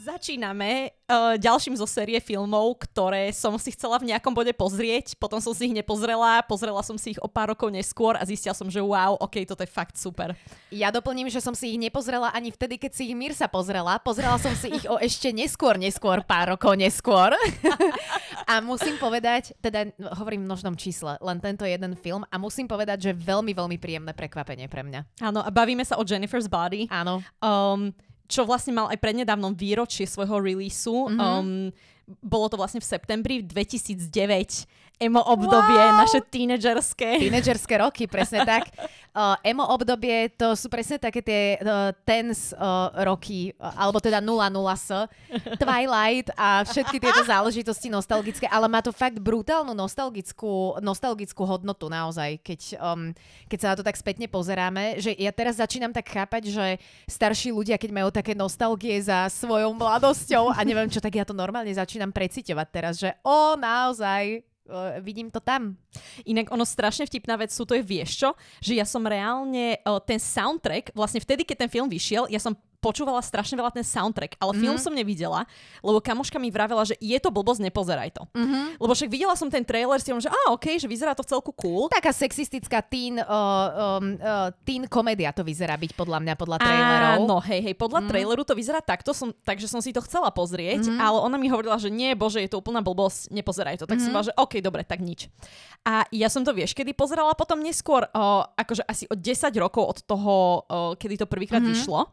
Začíname ďalším zo série filmov, ktoré som si chcela v nejakom bode pozrieť, potom som si ich nepozrela, pozrela som si ich o pár rokov neskôr a zistila som, že wow, ok, toto je fakt super. Ja doplním, že som si ich nepozrela ani vtedy, keď si ich Mirsa pozrela. Pozrela som si ich o ešte neskôr, pár rokov neskôr. A musím povedať, teda hovorím v množnom čísle, len tento jeden film a musím povedať, že veľmi, veľmi príjemné prekvapenie pre mňa. Áno, a bavíme sa o Jennifer's Body. Áno. Čo vlastne mal aj prednedávnom výročie svojho release-u. Mm-hmm. Bolo to vlastne v septembri 2009. Emo obdobie, wow! Naše tínedžerské. Tínedžerské roky, presne tak. Emo obdobie, to sú presne také tie tense roky, alebo teda 00s, Twilight a všetky tieto záležitosti nostalgické, ale má to fakt brutálnu nostalgickú hodnotu naozaj, keď sa na to tak spätne pozeráme, že ja teraz začínam tak chápať, že starší ľudia, keď majú také nostalgie za svojou mladosťou a neviem čo, tak ja to normálne začínam preciťovať teraz, že naozaj... vidím to tam. Inak ono strašne vtipná vec sú, to je vieš čo, že ja som reálne ten soundtrack, vlastne vtedy, keď ten film vyšiel, ja som počúvala strašne veľa ten soundtrack, ale film som nevidela, lebo kamoška mi vravela, že je to blbosť, nepozeraj to. Mm-hmm. Lebo však videla som ten trailer, si hovorím, že okej, že vyzerá to vcelku cool. Taká sexistická teen komédia to vyzerá byť podľa mňa, podľa trailerov. Áno, hej, podľa traileru to vyzerá takto, takže som si to chcela pozrieť, ale ona mi hovorila, že nie, bože, je to úplná blbosť, nepozeraj to. Tak som bola, že okej, dobre, tak nič. A ja som to vieš, kedy pozerala potom neskôr, akože asi od 10 rokov od toho, kedy to prvýkrát vyšlo.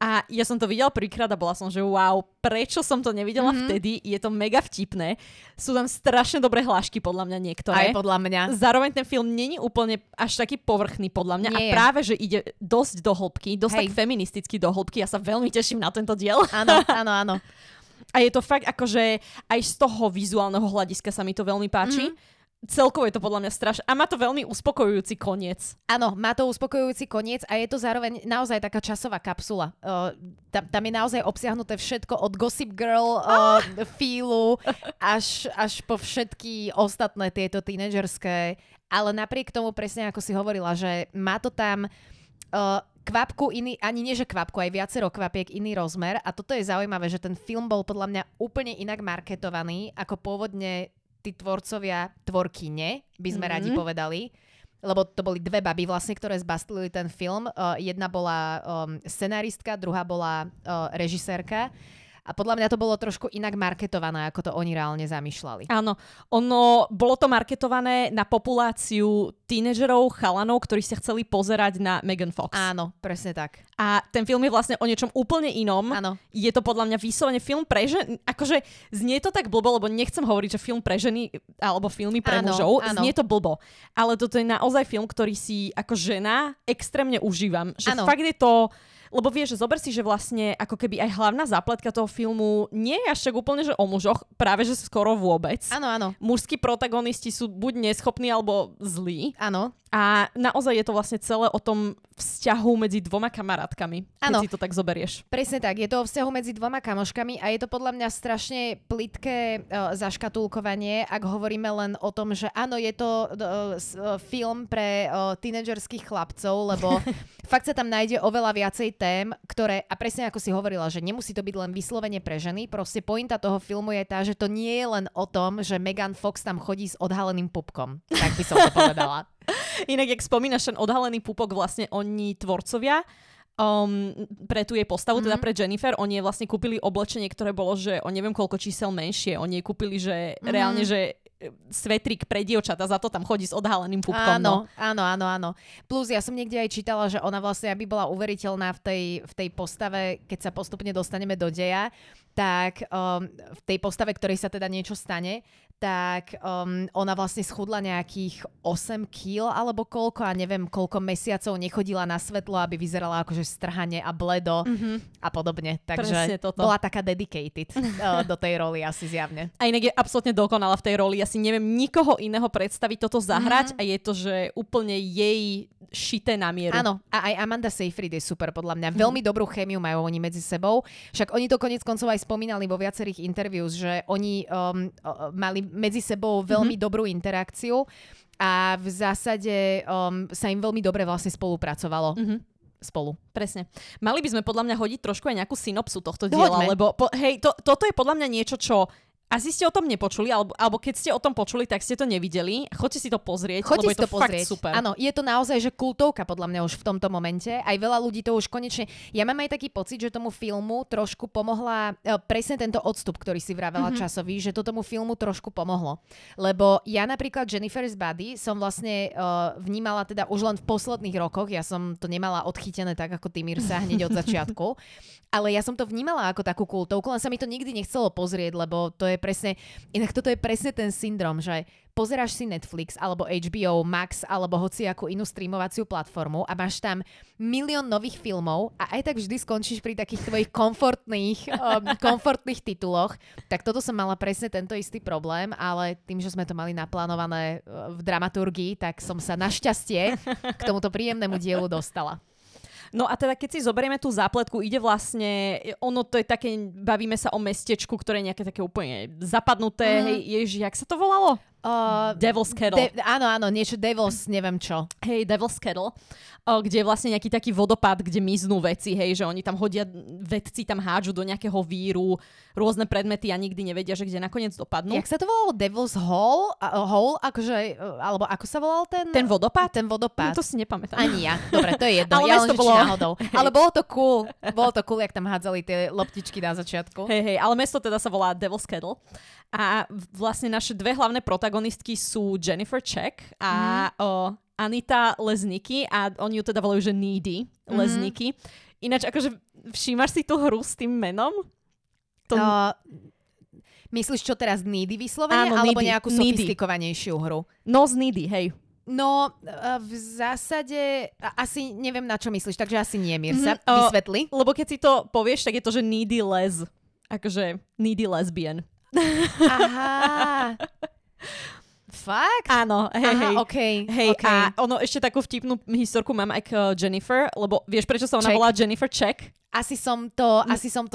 A ja som to videla prvýkrát a bola som, že wow, prečo som to nevidela vtedy? Je to mega vtipné. Sú tam strašne dobré hlášky, podľa mňa niektoré. Aj podľa mňa. Zároveň ten film není úplne až taký povrchný, podľa mňa. Nie. A práve, že ide dosť do hĺbky, dosť tak feministicky do hĺbky. Ja sa veľmi teším na tento diel. Áno. A je to fakt akože aj z toho vizuálneho hľadiska sa mi to veľmi páči. Celkovo je to podľa mňa strašné. A má to veľmi uspokojujúci koniec. Áno, má to uspokojujúci koniec a je to zároveň naozaj taká časová kapsula. Tam je naozaj obsiahnuté všetko od Gossip Girl feelu až po všetky ostatné tieto tínedžerské. Ale napriek tomu, presne ako si hovorila, že má to tam... kvapku iný, ani nie že kvapku, aj viacero kvapiek, iný rozmer. A toto je zaujímavé, že ten film bol podľa mňa úplne inak marketovaný, ako pôvodne tí tvorcovia, tvorkyne, by sme radi povedali. Lebo to boli dve baby vlastne, ktoré zbastlili ten film. Jedna bola scenáristka, druhá bola režisérka. A podľa mňa to bolo trošku inak marketované, ako to oni reálne zamýšľali. Áno, ono bolo to marketované na populáciu tínedžerov, chalanov, ktorí sa chceli pozerať na Megan Fox. Áno, presne tak. A ten film je vlastne o niečom úplne inom. Áno. Je to podľa mňa vyslovene film pre ženy. Akože znie to tak blbo, lebo nechcem hovoriť, že film pre ženy alebo filmy pre mužov. Áno. Znie to blbo. Ale toto je naozaj film, ktorý si ako žena extrémne užívam. Že fakt je to... Lebo vieš, zober si, že vlastne ako keby aj hlavná zápletka toho filmu nie je až tak úplne, že o mužoch, práve že skoro vôbec. Áno. Mužskí protagonisti sú buď neschopní, alebo zlí. Áno. A naozaj je to vlastne celé o tom vzťahu medzi dvoma kamarátkami, keď si to tak zoberieš. Presne tak, je to o vzťahu medzi dvoma kamoškami a je to podľa mňa strašne plitké zaškatulkovanie, ak hovoríme len o tom, že áno, je to film pre tínedžerských chlapcov, lebo fakt sa tam nájde oveľa viacej tém, ktoré, a presne ako si hovorila, že nemusí to byť len vyslovene pre ženy, proste pointa toho filmu je tá, že to nie je len o tom, že Megan Fox tam chodí s odhaleným pupkom. Tak by som to povedala. Inak, jak spomínaš, ten odhalený pupok, vlastne oni tvorcovia pre tú jej postavu, teda pre Jennifer, oni jej vlastne kúpili oblečenie, ktoré bolo, že o neviem koľko čísel menšie. Oni jej kúpili, že reálne, že svetrik pre dievčata, za to tam chodí s odhaleným pupkom. Áno. Plus ja som niekde aj čítala, že ona vlastne, aby bola uveriteľná v tej postave, keď sa postupne dostaneme do deja, tak v tej postave, ktorej sa teda niečo stane, tak ona vlastne schudla nejakých 8 kg alebo koľko, a neviem koľko mesiacov nechodila na svetlo, aby vyzerala akože strhane a bledo a podobne. Takže bola taká dedicated do tej roli asi zjavne. A inak je absolútne dokonala v tej roli. Ja si neviem nikoho iného predstaviť toto zahrať a je to, že úplne jej šité na mieru. Áno, a aj Amanda Seyfried je super podľa mňa. Veľmi dobrú chémiu majú oni medzi sebou. Však oni to koniec koncov aj spomínali vo viacerých interviews, že oni mali medzi sebou veľmi dobrú interakciu a v zásade sa im veľmi dobre vlastne spolupracovalo. spolu. Presne. Mali by sme podľa mňa hodiť trošku aj nejakú synopsu tohto diela, lebo toto je podľa mňa niečo, čo asi ste o tom nepočuli, alebo keď ste o tom počuli, tak ste to nevideli. Choďte si to pozrieť, lebo je to fakt super. Áno, je to naozaj že kultovka podľa mňa už v tomto momente. Aj veľa ľudí to už konečne... Ja mám aj taký pocit, že tomu filmu trošku pomohla presne tento odstup, ktorý si vravela časový, že to tomu filmu trošku pomohlo. Lebo ja napríklad Jennifer's Body som vlastne vnímala teda už len v posledných rokoch. Ja som to nemala odchytené tak, ako Timírsa hneď od začiatku. Ale ja som to vnímala ako takú kultovku, len sa mi to nikdy nechcelo pozrieť, lebo to je presne, inak toto je presne ten syndrom, že pozeráš si Netflix alebo HBO Max alebo hociakú inú streamovaciu platformu a máš tam milión nových filmov a aj tak vždy skončíš pri takých tvojich komfortných tituloch. Tak toto som mala presne tento istý problém, ale tým, že sme to mali naplánované v dramaturgii, tak som sa našťastie k tomuto príjemnému dielu dostala. No a teda, keď si zoberieme tú zápletku, ide vlastne, ono to je také, bavíme sa o mestečku, ktoré je nejaké také úplne zapadnuté, hej, ježi, jak sa to volalo? Devil's Kettle. Áno, niečo Devil's, neviem čo. Hej, Devil's Kettle, kde je vlastne nejaký taký vodopád, kde miznú veci, hej, že oni tam hodia, vedci tam hádžu do nejakého víru, rôzne predmety a nikdy nevedia, že kde nakoniec dopadnú. Jak sa to volalo? Devil's Hole? Hole, akože, alebo ako sa volal ten? Ten vodopád? Ten vodopád. No, to si nepamätám. Ani ja. Dobre, to je jedno. Ale ja to bolo náhodou. Ale bolo to cool. Bolo to cool, jak tam hádzali tie loptičky na začiatku. Hej, ale mesto teda sa volá Devil's Kettle. A vlastne naše dve hlavné protagonistky sú Jennifer Check a Anita Lesnicki a oni ju teda volajú, že Needy Lesnicki. Ináč, akože všímaš si tú hru s tým menom? Myslíš, čo teraz Needy vyslovene? Áno, alebo Needy, nejakú sofistikovanejšiu hru? No, z Needy, hej. No, v zásade asi neviem, na čo myslíš, takže asi nie, Mirsa. Vysvetli. Lebo keď si to povieš, tak je to, že Needy Les. Akože Needy Lesbian. Aha. Fakt? Áno. Hej. A ono ešte takú vtipnú historku mám aj k Jennifer, lebo vieš, prečo sa ona volá Jennifer Check? Asi som to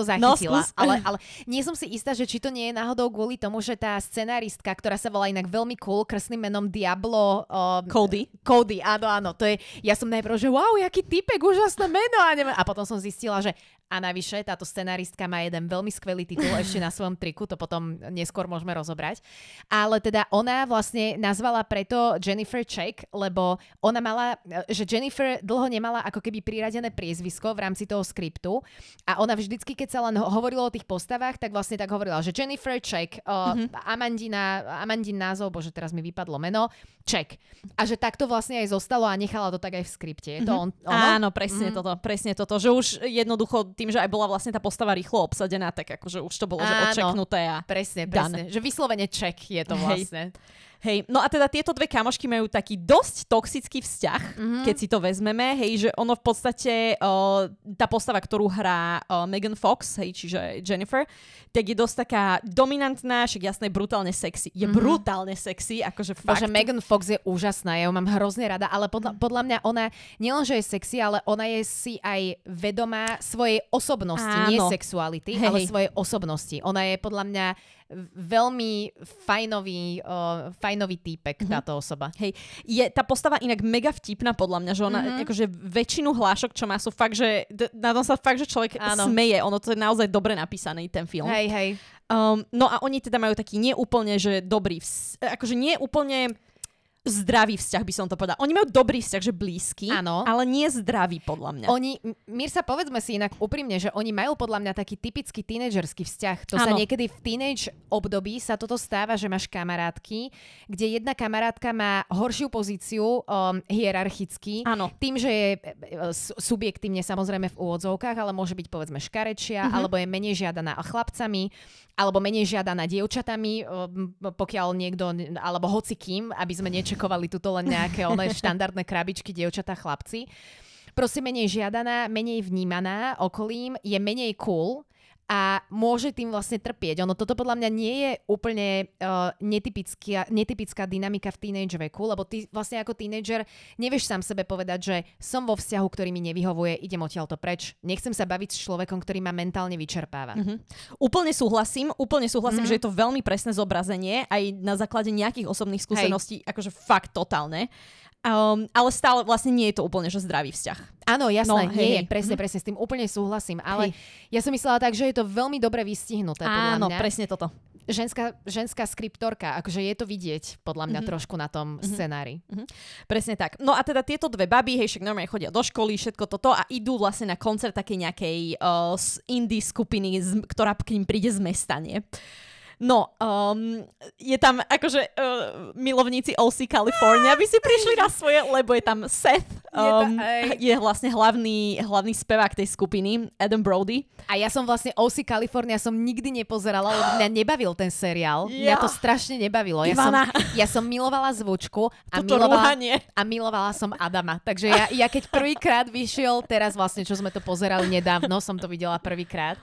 zachytila. Ale nie som si istá, že či to nie je náhodou kvôli tomu, že tá scenáristka, ktorá sa volá inak veľmi cool, krstným menom Diablo... Cody, áno. To je, ja som najprv, že wow, jaký typek, úžasné meno. A potom som zistila, že a navyše, táto scenáristka má jeden veľmi skvelý titul ešte na svojom triku, to potom neskôr môžeme rozobrať. Ale teda ona vlastne nazvala preto Jennifer Check, lebo ona mala, že Jennifer dlho nemala ako keby priradené priezvisko v rámci toho skriptu a ona vždycky, keď sa len hovorilo o tých postavách, tak vlastne tak hovorila, že Jennifer Check, Amandin názov, bože, teraz mi vypadlo meno, Check. A že takto vlastne aj zostalo a nechala to tak aj v skripte. Je to ono? Áno, presne toto, že už jednoducho tým, že aj bola vlastne tá postava rýchlo obsadená, tak akože už to bolo, že odčeknuté a presne. Že vyslovene check je to vlastne. Hej, no a teda tieto dve kamošky majú taký dosť toxický vzťah, keď si to vezmeme, hej, že ono v podstate, tá postava, ktorú hrá Megan Fox, hej, čiže Jennifer, tak je dosť taká dominantná, však jasné, brutálne sexy. Je brutálne sexy, akože fakt. Bože, Megan Fox je úžasná, ja ju mám hrozne rada, ale podľa mňa ona, nielenže je sexy, ale ona je si aj vedomá svojej osobnosti, nie sexuality, ale svojej osobnosti. Ona je podľa mňa veľmi fajnový týpek, táto osoba. Hej, je tá postava inak mega vtipná podľa mňa, že ona akože väčšinu hlášok, čo má, sú fakt, že na tom sa fakt, že človek smeje. Ono to je naozaj dobre napísaný, ten film. Hej. No a oni teda majú taký neúplne, že dobrý, akože neúplne zdravý vzťah, by som to povedala. Oni majú dobrý vzťah, že blízky, ale nie zdravý podľa mňa. Oni, Mirsa, povedzme si inak úprimne, že oni majú podľa mňa taký typický tínedžerský vzťah. To sa niekedy v tínedž období sa toto stáva, že máš kamarátky, kde jedna kamarátka má horšiu pozíciu hierarchicky, tým, že je subjektívne samozrejme v úvodzovkách, ale môže byť povedzme škarečia, alebo je menej žiadaná chlapcami, alebo menej žiadaná dievčatami, pokiaľ niekto, alebo hocikým, aby sme nečekovali tuto len nejaké oné štandardné krabičky, dievčatá, chlapci. Proste menej žiadaná, menej vnímaná okolím, je menej cool a môže tým vlastne trpieť. Ono toto podľa mňa nie je úplne netypická dynamika v teenage veku, lebo ty vlastne ako teenager nevieš sám sebe povedať, že som vo vzťahu, ktorý mi nevyhovuje, idem odtiaľto preč. Nechcem sa baviť s človekom, ktorý ma mentálne vyčerpáva. Úplne súhlasím, že je to veľmi presné zobrazenie aj na základe nejakých osobných skúseností, akože fakt totálne. Ale stále vlastne nie je to úplne že zdravý vzťah. Áno, jasné, no, nie je, presne, s tým úplne súhlasím, ale ja som myslela tak, že je to veľmi dobre vystihnuté podľa mňa. Áno, presne toto. Ženská skriptorka, akože je to vidieť podľa mňa trošku na tom scenári. Presne tak. No a teda tieto dve baby, hej, však normálne chodia do školy, všetko toto a idú vlastne na koncert takej nejakej indie skupiny, ktorá k ním príde z mesta, nie? No, je tam akože milovníci OC California by si prišli na svoje, lebo je tam Seth, je vlastne hlavný spevák tej skupiny, Adam Brody. A ja som vlastne OC California som nikdy nepozerala, lebo mňa nebavil ten seriál. Mňa to strašne nebavilo. Ja som milovala zvučku a milovala som Adama. Takže ja keď prvýkrát vyšiel, teraz vlastne, čo sme to pozerali nedávno, som to videla prvýkrát.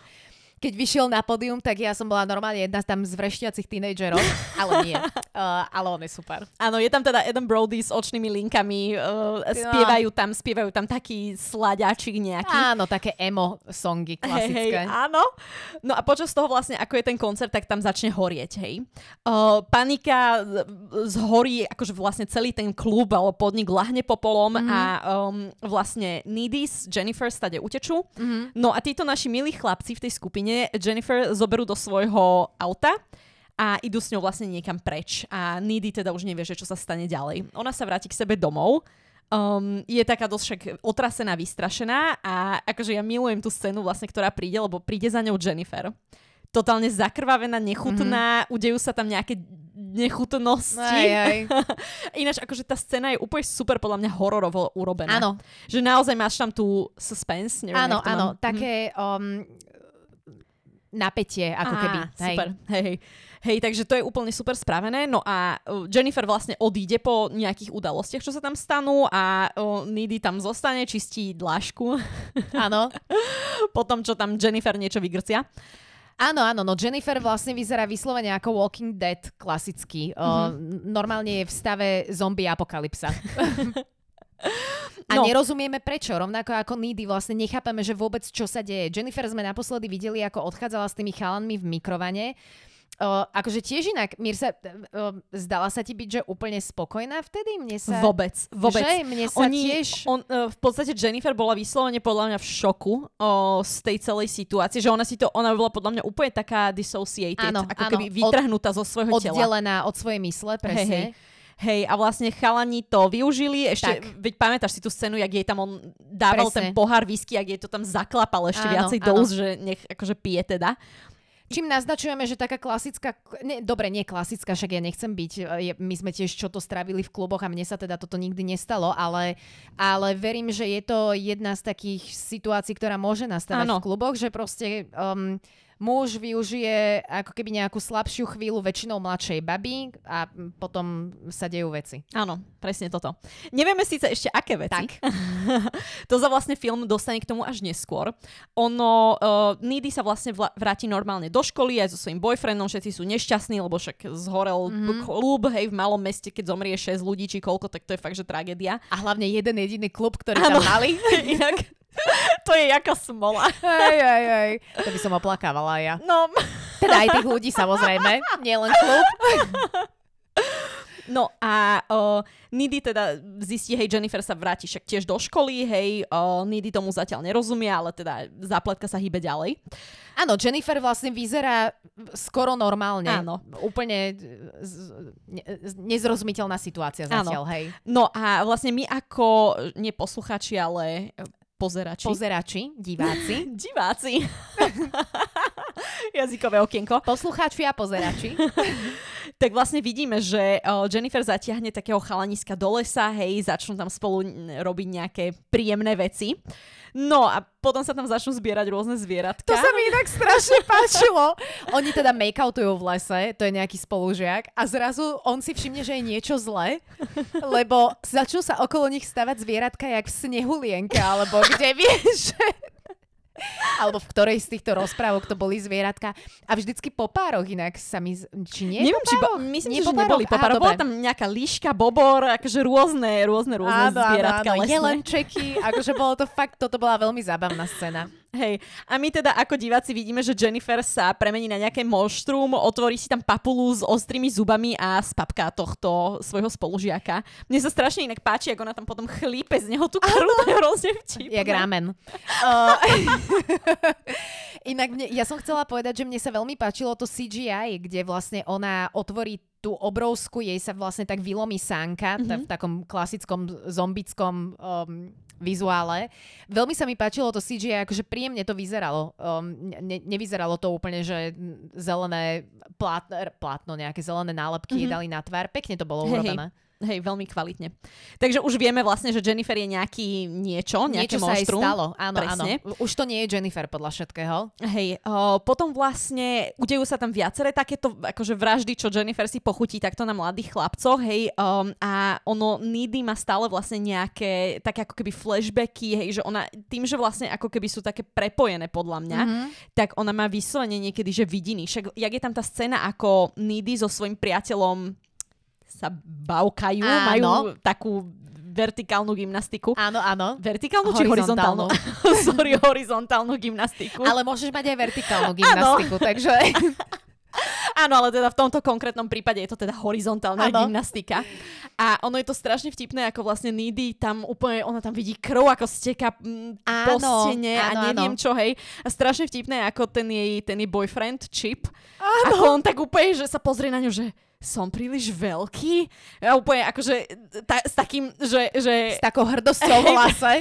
Keď vyšiel na pódium, tak ja som bola normálne jedna tam z vrešťacích tínedžerov, ale nie. Ale on je super. Áno, je tam teda Adam Brody s očnými linkami, spievajú tam taký slaďačik nejaký. Áno, také emo songy klasické. Hej, áno. No a počas toho vlastne, ako je ten koncert, tak tam začne horieť, hej. Panika zhorí, akože vlastne celý ten klub alebo podnik ľahne popolom a vlastne Needys, Jennifer stade utečú. No a títo naši milí chlapci v tej skupine Jennifer zoberú do svojho auta a idú s ňou vlastne niekam preč. A Needy teda už nevie, čo sa stane ďalej. Ona sa vráti k sebe domov. Je taká dosť však otrasená, vystrašená a akože ja milujem tú scénu vlastne, ktorá príde, lebo príde za ňou Jennifer. Totálne zakrvavená, nechutná, udejú sa tam nejaké nechutnosti. Aj. Ináč akože tá scéna je úplne super podľa mňa hororovo urobená. Áno. Že naozaj máš tam tú suspense. Áno, také... napätie, ako keby. Super. Hej, takže to je úplne super spravené. No a Jennifer vlastne odíde po nejakých udalostiach, čo sa tam stanú a Needy tam zostane, čistí dlášku. Áno. Potom, čo tam Jennifer niečo vygrcia. Áno, no Jennifer vlastne vyzerá vyslovene ako Walking Dead klasicky. Normálne je v stave zombie apokalypsa. A nerozumieme prečo, rovnako ako Needy vlastne nechápame, že vôbec čo sa deje. Jennifer sme naposledy videli, ako odchádzala s tými chalanmi v mikrovane. Akože tiež inak, Mirsa, zdala sa ti byť, že úplne spokojná vtedy? Mne sa... Vôbec. Že mne sa v podstate Jennifer bola vyslovene podľa mňa v šoku z tej celej situácie, že ona bola podľa mňa úplne taká dissociated, keby vytrhnutá zo svojho tela. Oddelená od svojej mysle, presne. Hej, a vlastne chalani to využili. Ešte, veď pamätáš si tú scénu, jak jej tam on dával ten pohár whisky, jak jej to tam zaklapal ešte viacej do úst, že nech akože pije teda. Čím naznačujeme, že taká klasická, nie klasická, však ja nechcem byť, my sme tiež čo to strávili v kluboch a mne sa teda toto nikdy nestalo, ale verím, že je to jedna z takých situácií, ktorá môže nastávať v kluboch, že proste... muž využije ako keby nejakú slabšiu chvíľu väčšinou mladšej baby a potom sa dejú veci. Áno, presne toto. Nevieme síce ešte aké veci. Tak. To sa vlastne film dostane k tomu až neskôr. Needy sa vlastne vráti normálne do školy aj so svojím boyfriendom, všetci sú nešťastní, lebo však zhorel klub, hej, v malom meste, keď zomrie 6 ľudí či koľko, tak to je fakt, že tragédia. A hlavne jeden jediný klub, ktorý tam mali. Inak... To je jaká smola. Aj. To by som oplakávala ja. No. Teda aj tých ľudí samozrejme, nielen klub. No a Needy teda zistí, hej, Jennifer sa vráti však tiež do školy, hej, Needy tomu zatiaľ nerozumie, ale teda zápletka sa hýbe ďalej. Áno, Jennifer vlastne vyzerá skoro normálne. Áno. Úplne nezrozumiteľná situácia zatiaľ, hej. No a vlastne my ako, nie poslucháči, ale... Pozerači, diváci. Diváci. Jazykové okienko. Poslucháči a pozerači. Tak vlastne vidíme, že Jennifer zatiahne takého chalaniska do lesa, hej, začnú tam spolu robiť nejaké príjemné veci. No a potom sa tam začnú zbierať rôzne zvieratka. To sa mi inak strašne páčilo. Oni teda make-outujú v lese, to je nejaký spolužiak a zrazu on si všimne, že je niečo zlé, lebo začnú sa okolo nich stavať zvieratka jak v Snehulienke, alebo kde vieš... Alebo v ktorej z týchto rozprávok to boli zvieratka. A vždycky po pároch inak sa mi... Či nie? Neviem, myslím, že neboli po pároch. Bola tam nejaká líška, bobor, akože rôzne zvieratka lesné. Jelenčeky, akože bolo to fakt, toto bola veľmi zábavná scéna. Hej, a my teda ako diváci vidíme, že Jennifer sa premení na nejaké monštrum, otvorí si tam papulu s ostrými zubami a spapká tohto svojho spolužiaka. Mne sa strašne inak páči, ako ona tam potom chlípe z neho tú krv, to je hrozne vtipné. Jak ramen. Inak ja som chcela povedať, že mne sa veľmi páčilo to CGI, kde vlastne ona otvorí tú obrovskú, jej sa vlastne tak vylomí sánka, v takom klasickom zombickom vizuále. Veľmi sa mi páčilo to CGI, akože príjemne to vyzeralo. Nevyzeralo to úplne, že zelené plátno, nejaké zelené nálepky dali na tvár. Pekne to bolo urobené. Hej, veľmi kvalitne. Takže už vieme vlastne, že Jennifer je nejaký niečo monštrum. Niečo sa jej stalo, áno, presne. Áno. Už to nie je Jennifer podľa všetkého. Hej, potom vlastne udejú sa tam viaceré takéto akože vraždy, čo Jennifer si pochutí takto na mladých chlapcoch, hej. A ono Needy má stále vlastne nejaké také ako keby flashbacky, hej, že ona tým, že vlastne ako keby sú také prepojené podľa mňa, tak ona má vyslovene niekedy, že vidiny. Však jak je tam tá scéna, ako Needy so svojím priateľom sa bavkajú, majú takú vertikálnu gymnastiku. Áno, áno. Vertikálnu či horizontálnu? Sorry, horizontálnu gymnastiku. Ale môžeš mať aj vertikálnu gymnastiku, takže... Áno, ale teda v tomto konkrétnom prípade je to teda horizontálna gymnastika. A ono je to strašne vtipné, ako vlastne Needy tam úplne, ona tam vidí krv, ako steká po stene a neviem čo, hej. A strašne vtipné, ako ten jej boyfriend, Chip, ako on tak úplne, že sa pozrie na ňu, že som príliš veľký? Ja úplne akože s takým, že... S takou hrdosťou v hlase.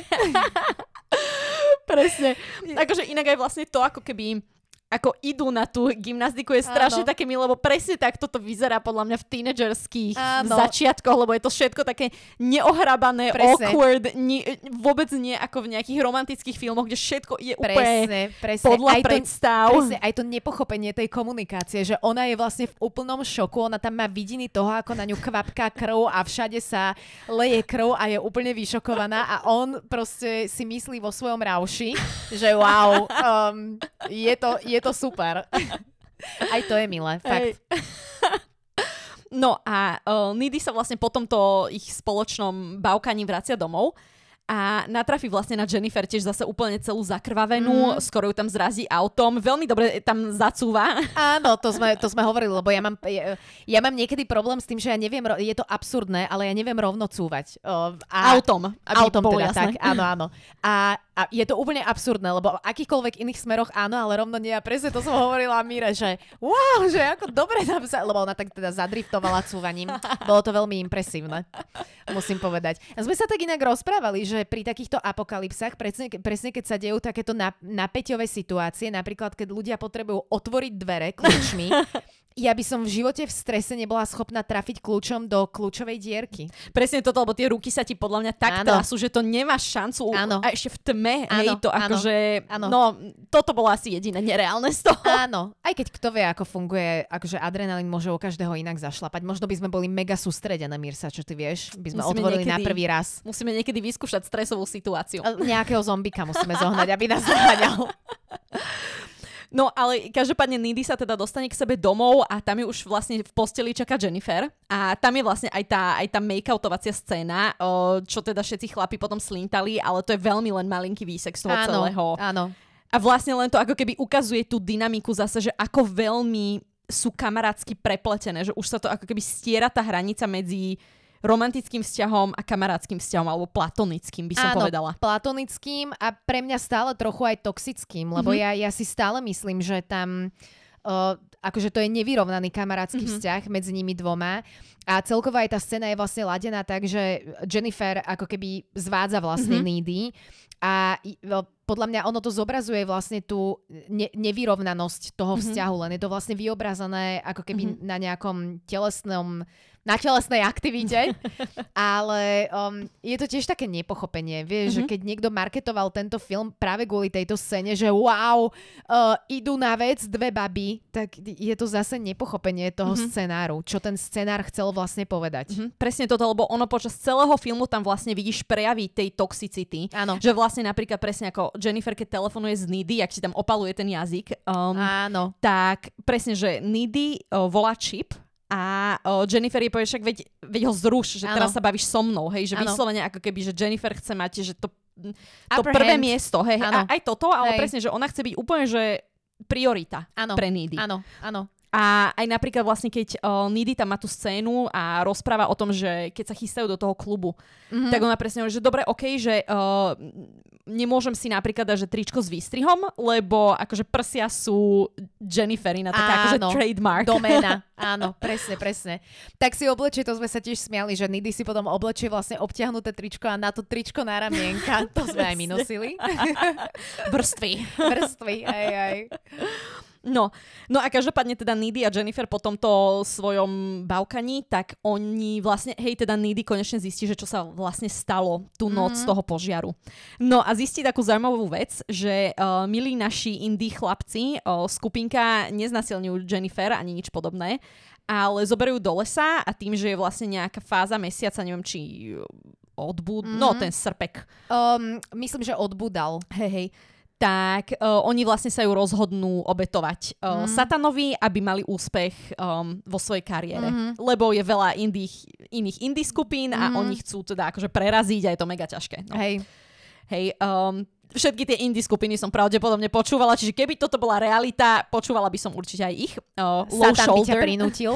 Presne. Akože inak aj vlastne to, ako keby ako idú na tú gymnastiku, je strašne také milé, lebo presne tak toto vyzerá podľa mňa v tínedžerských začiatkoch, lebo je to všetko také neohrabané, presne. Awkward, vôbec nie ako v nejakých romantických filmoch, kde všetko je úplne podľa predstav. Presne, aj to nepochopenie tej komunikácie, že ona je vlastne v úplnom šoku, ona tam má vidiny toho, ako na ňu kvapká krv a všade sa leje krv a je úplne vyšokovaná a on proste si myslí vo svojom rauši, že wow, je to super. Aj to je milé, fakt. Ej. No a Needy sa vlastne po tomto ich spoločnom bavkaní vracia domov a natrafí vlastne na Jennifer tiež zase úplne celú zakrvavenú, skoro ju tam zrazí autom, veľmi dobre tam zacúva. Áno, to sme hovorili, lebo ja mám niekedy problém s tým, že ja neviem, je to absurdné, ale ja neviem rovno cúvať. Autom teda, jasné. Tak, áno. A je to úplne absurdné, lebo v akýchkoľvek iných smeroch áno, ale rovno nie. A presne to som hovorila Míre, že wow, že ako dobre tam sa... Lebo ona tak teda zadriftovala cúvaním. Bolo to veľmi impresívne, musím povedať. A sme sa tak inak rozprávali, že pri takýchto apokalypsách, presne keď sa dejú takéto napäťové situácie, napríklad keď ľudia potrebujú otvoriť dvere kľúčmi, ja by som v živote v strese nebola schopná trafiť kľúčom do kľúčovej dierky. Presne toto, lebo tie ruky sa ti podľa mňa tak trasú, že to nemáš šancu. Áno. A ešte v tme, hej, to akože... No, toto bolo asi jediné nereálne z toho. Áno, aj keď kto vie, ako funguje, akože adrenalín môže u každého inak zašlapať. Možno by sme boli mega sústredené, Mirsa, čo ty vieš? By sme otvorili niekedy, na prvý raz. Musíme niekedy vyskúšať stresovú situáciu. Nejakého zombika musíme zohnať, aby nás zaháňal. No ale každopádne Needy sa teda dostane k sebe domov a tam je už vlastne v posteli čaká Jennifer a tam je vlastne aj tá make-outovacia scéna, čo teda všetci chlapi potom slintali, ale to je veľmi len malinký výsek z toho celého. Áno. A vlastne len to ako keby ukazuje tú dynamiku zase, že ako veľmi sú kamarátsky prepletené, že už sa to ako keby stiera tá hranica medzi romantickým vzťahom a kamarátským vzťahom, alebo platonickým by som povedala. Áno, platonickým a pre mňa stále trochu aj toxickým, lebo ja si stále myslím, že tam akože to je nevyrovnaný kamarátsky vzťah medzi nimi dvoma a celková aj tá scéna je vlastne ladená tak, že Jennifer ako keby zvádza vlastne Needy a podľa mňa ono to zobrazuje vlastne tú nevyrovnanosť toho vzťahu, len je to vlastne vyobrazené ako keby na nejakom na telesnej aktivite, ale je to tiež také nepochopenie, vieš, že keď niekto marketoval tento film práve kvôli tejto scéne, že wow, idú na vec dve baby, tak je to zase nepochopenie toho scenáru, čo ten scenár chcel vlastne povedať. Presne toto, lebo ono počas celého filmu tam vlastne vidíš prejavy tej toxicity, že vlastne napríklad presne ako Jennifer, keď telefonuje z Needy, ak si tam opaluje ten jazyk, tak presne, že Needy volá Chip, a Jennifer jej povie, však veď ho zruš, že teraz sa bavíš so mnou, hej, že vyslovene ako keby, že Jennifer chce mať, že to to prvé miesto. Hej, aj toto, ale presne, že ona chce byť úplne, že priorita pre Needy. Áno, áno. A aj napríklad vlastne, keď Needy tam má tú scénu a rozpráva o tom, že keď sa chystajú do toho klubu, mm-hmm. tak ona presne hovorí, že dobre, okej, že nemôžem si napríklad dať, že tričko s výstrihom, lebo akože prsia sú Jenniferina, taká akože trademark. Doména, áno, presne, presne. Tak si oblečie, to sme sa tiež smiali, že Needy si potom oblečie vlastne obťahnuté tričko a na to tričko na ramienka, to sme aj my nosili. Vrstvy, aj. No a každopádne teda Needy a Jennifer po tomto svojom bavkaní, tak oni vlastne, hej, teda Needy konečne zistí, že čo sa vlastne stalo tú noc toho požiaru. No a zistí takú zaujímavú vec, že milí naši indí chlapci, skupinka neznasilňujú Jennifer ani nič podobné, ale zoberajú do lesa a tým, že je vlastne nejaká fáza mesiaca, neviem, či odbud... No, ten srpek. Myslím, že odbudal. Hej. Tak oni vlastne sa ju rozhodnú obetovať satanovi, aby mali úspech vo svojej kariére. Lebo je veľa iných indie skupín a oni chcú teda akože preraziť a je to mega ťažké. No. Hej, všetky tie indie skupiny som pravdepodobne počúvala, čiže keby toto bola realita, počúvala by som určite aj ich. Low Satan Shoulder by ťa prinútil.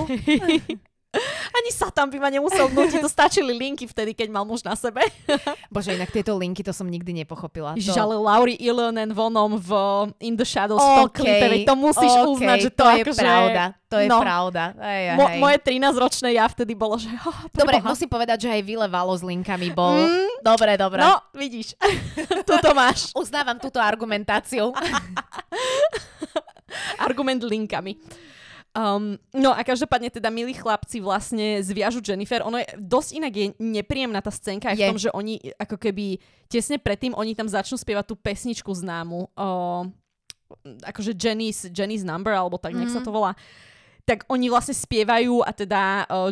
Ani Satan by ma nemusel vnútiť, to stačili linky vtedy, keď mal muž na sebe. Bože, inak tieto linky, to som nikdy nepochopila. Ježiš, ale Lauri Ilonen vonom v In the Shadows v tom klipe, to musíš uznať, že to je akože... pravda. To je pravda. Moje 13-ročné ja vtedy bolo, že... Dobre, musím povedať, že aj vylevalo s linkami bol. Dobre. No, vidíš. Tuto máš. Uznávam túto argumentáciu. Argument linkami. No a každopádne teda milí chlapci vlastne zviažu Jennifer. Ono je dosť inak nepríjemná tá scénka aj v tom, že oni ako keby tesne predtým oni tam začnú spievať tú pesničku známu. Akože Jenny's Number, alebo tak nech sa to volá. Tak oni vlastne spievajú a teda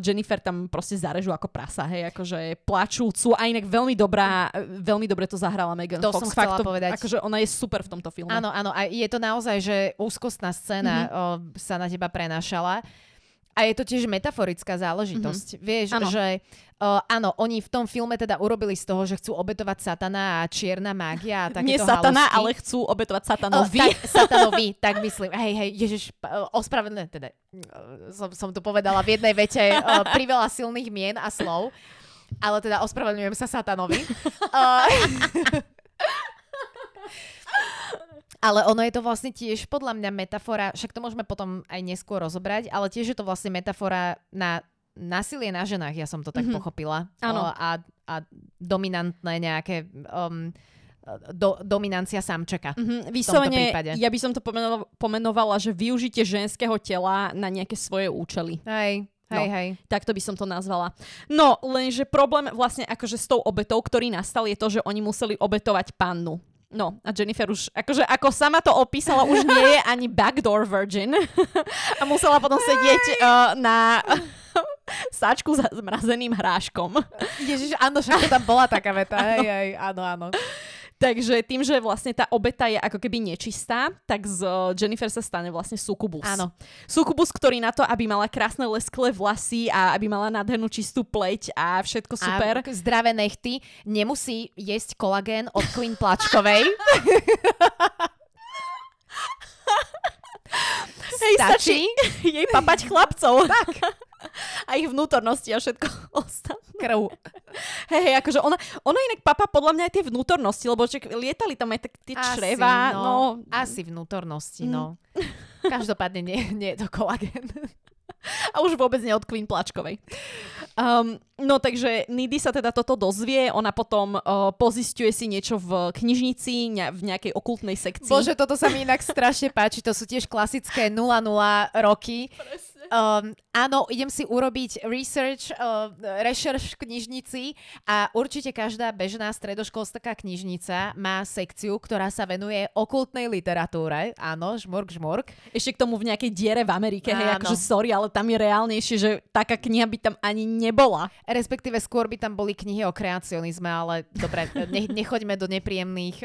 Jennifer tam proste zarežú ako prasa, hej, akože plačúcu a inak veľmi dobre to zahrala Megan Fox. To som chcela povedať. Akože ona je super v tomto filme. Áno, a je to naozaj, že úzkostná scéna sa na teba prenášala. A je to tiež metaforická záležitosť. Vieš, že oni v tom filme teda urobili z toho, že chcú obetovať satana a čierna mágia a takéto halusky. Nie satana, ale chcú obetovať satanovi. Satanovi, tak myslím. Hej, Ježiš, ospravedlňujem, teda som to povedala v jednej vete priveľa silných mien a slov, ale teda ospravedlňujem sa satanovi. Ale ono je to vlastne tiež podľa mňa metafora, však to môžeme potom aj neskôr rozobrať, ale tiež je to vlastne metafora na násilie na ženách, ja som to tak pochopila. A dominantné nejaké... dominancia samčeka. Vyslovene, ja by som to pomenovala, že využitie ženského tela na nejaké svoje účely. Hej. Takto by som to nazvala. No, lenže problém vlastne akože s tou obetou, ktorý nastal, je to, že oni museli obetovať pannu. No, a Jennifer už, akože ako sama to opísala, už nie je ani backdoor virgin. A musela potom sedieť na sáčku s zmrazeným hráškom. Ježiš, áno, však tam bola taká veta. Áno. Takže tým, že vlastne tá obeta je ako keby nečistá, tak z Jennifer sa stane vlastne sukubus. Áno. Sukubus, ktorý na to, aby mala krásne lesklé vlasy a aby mala nádhernú čistú pleť a všetko super. A zdravé nechty, nemusí jesť kolagén od Klín Plačkovej. Hej, stačí jej papať chlapcov. Tak. A ich vnútornosti a všetko ostatné. Krv. Hej, akože ona inak papa podľa mňa aj tie vnútornosti, lebo lietali tam aj tie čreva. Asi vnútornosti, Každopádne nie je to kolagén. A už vôbec nie od Queen Plačkovej. No takže Needy sa teda toto dozvie, ona potom pozisťuje si niečo v knižnici, v nejakej okultnej sekcii. Bože, toto sa mi inak strašne páči, to sú tiež klasické 00 roky. Presne. Áno, idem si urobiť rešerš v knižnici a určite každá bežná stredoškolská knižnica má sekciu, ktorá sa venuje okultnej literatúre. Áno, žmurk. Ešte k tomu v nejakej diere v Amerike, hej, akože sorry, ale tam je reálnejšie, že taká kniha by tam ani nebola. Respektíve skôr by tam boli knihy o kreacionizme, ale dobre, nechoďme do nepríjemných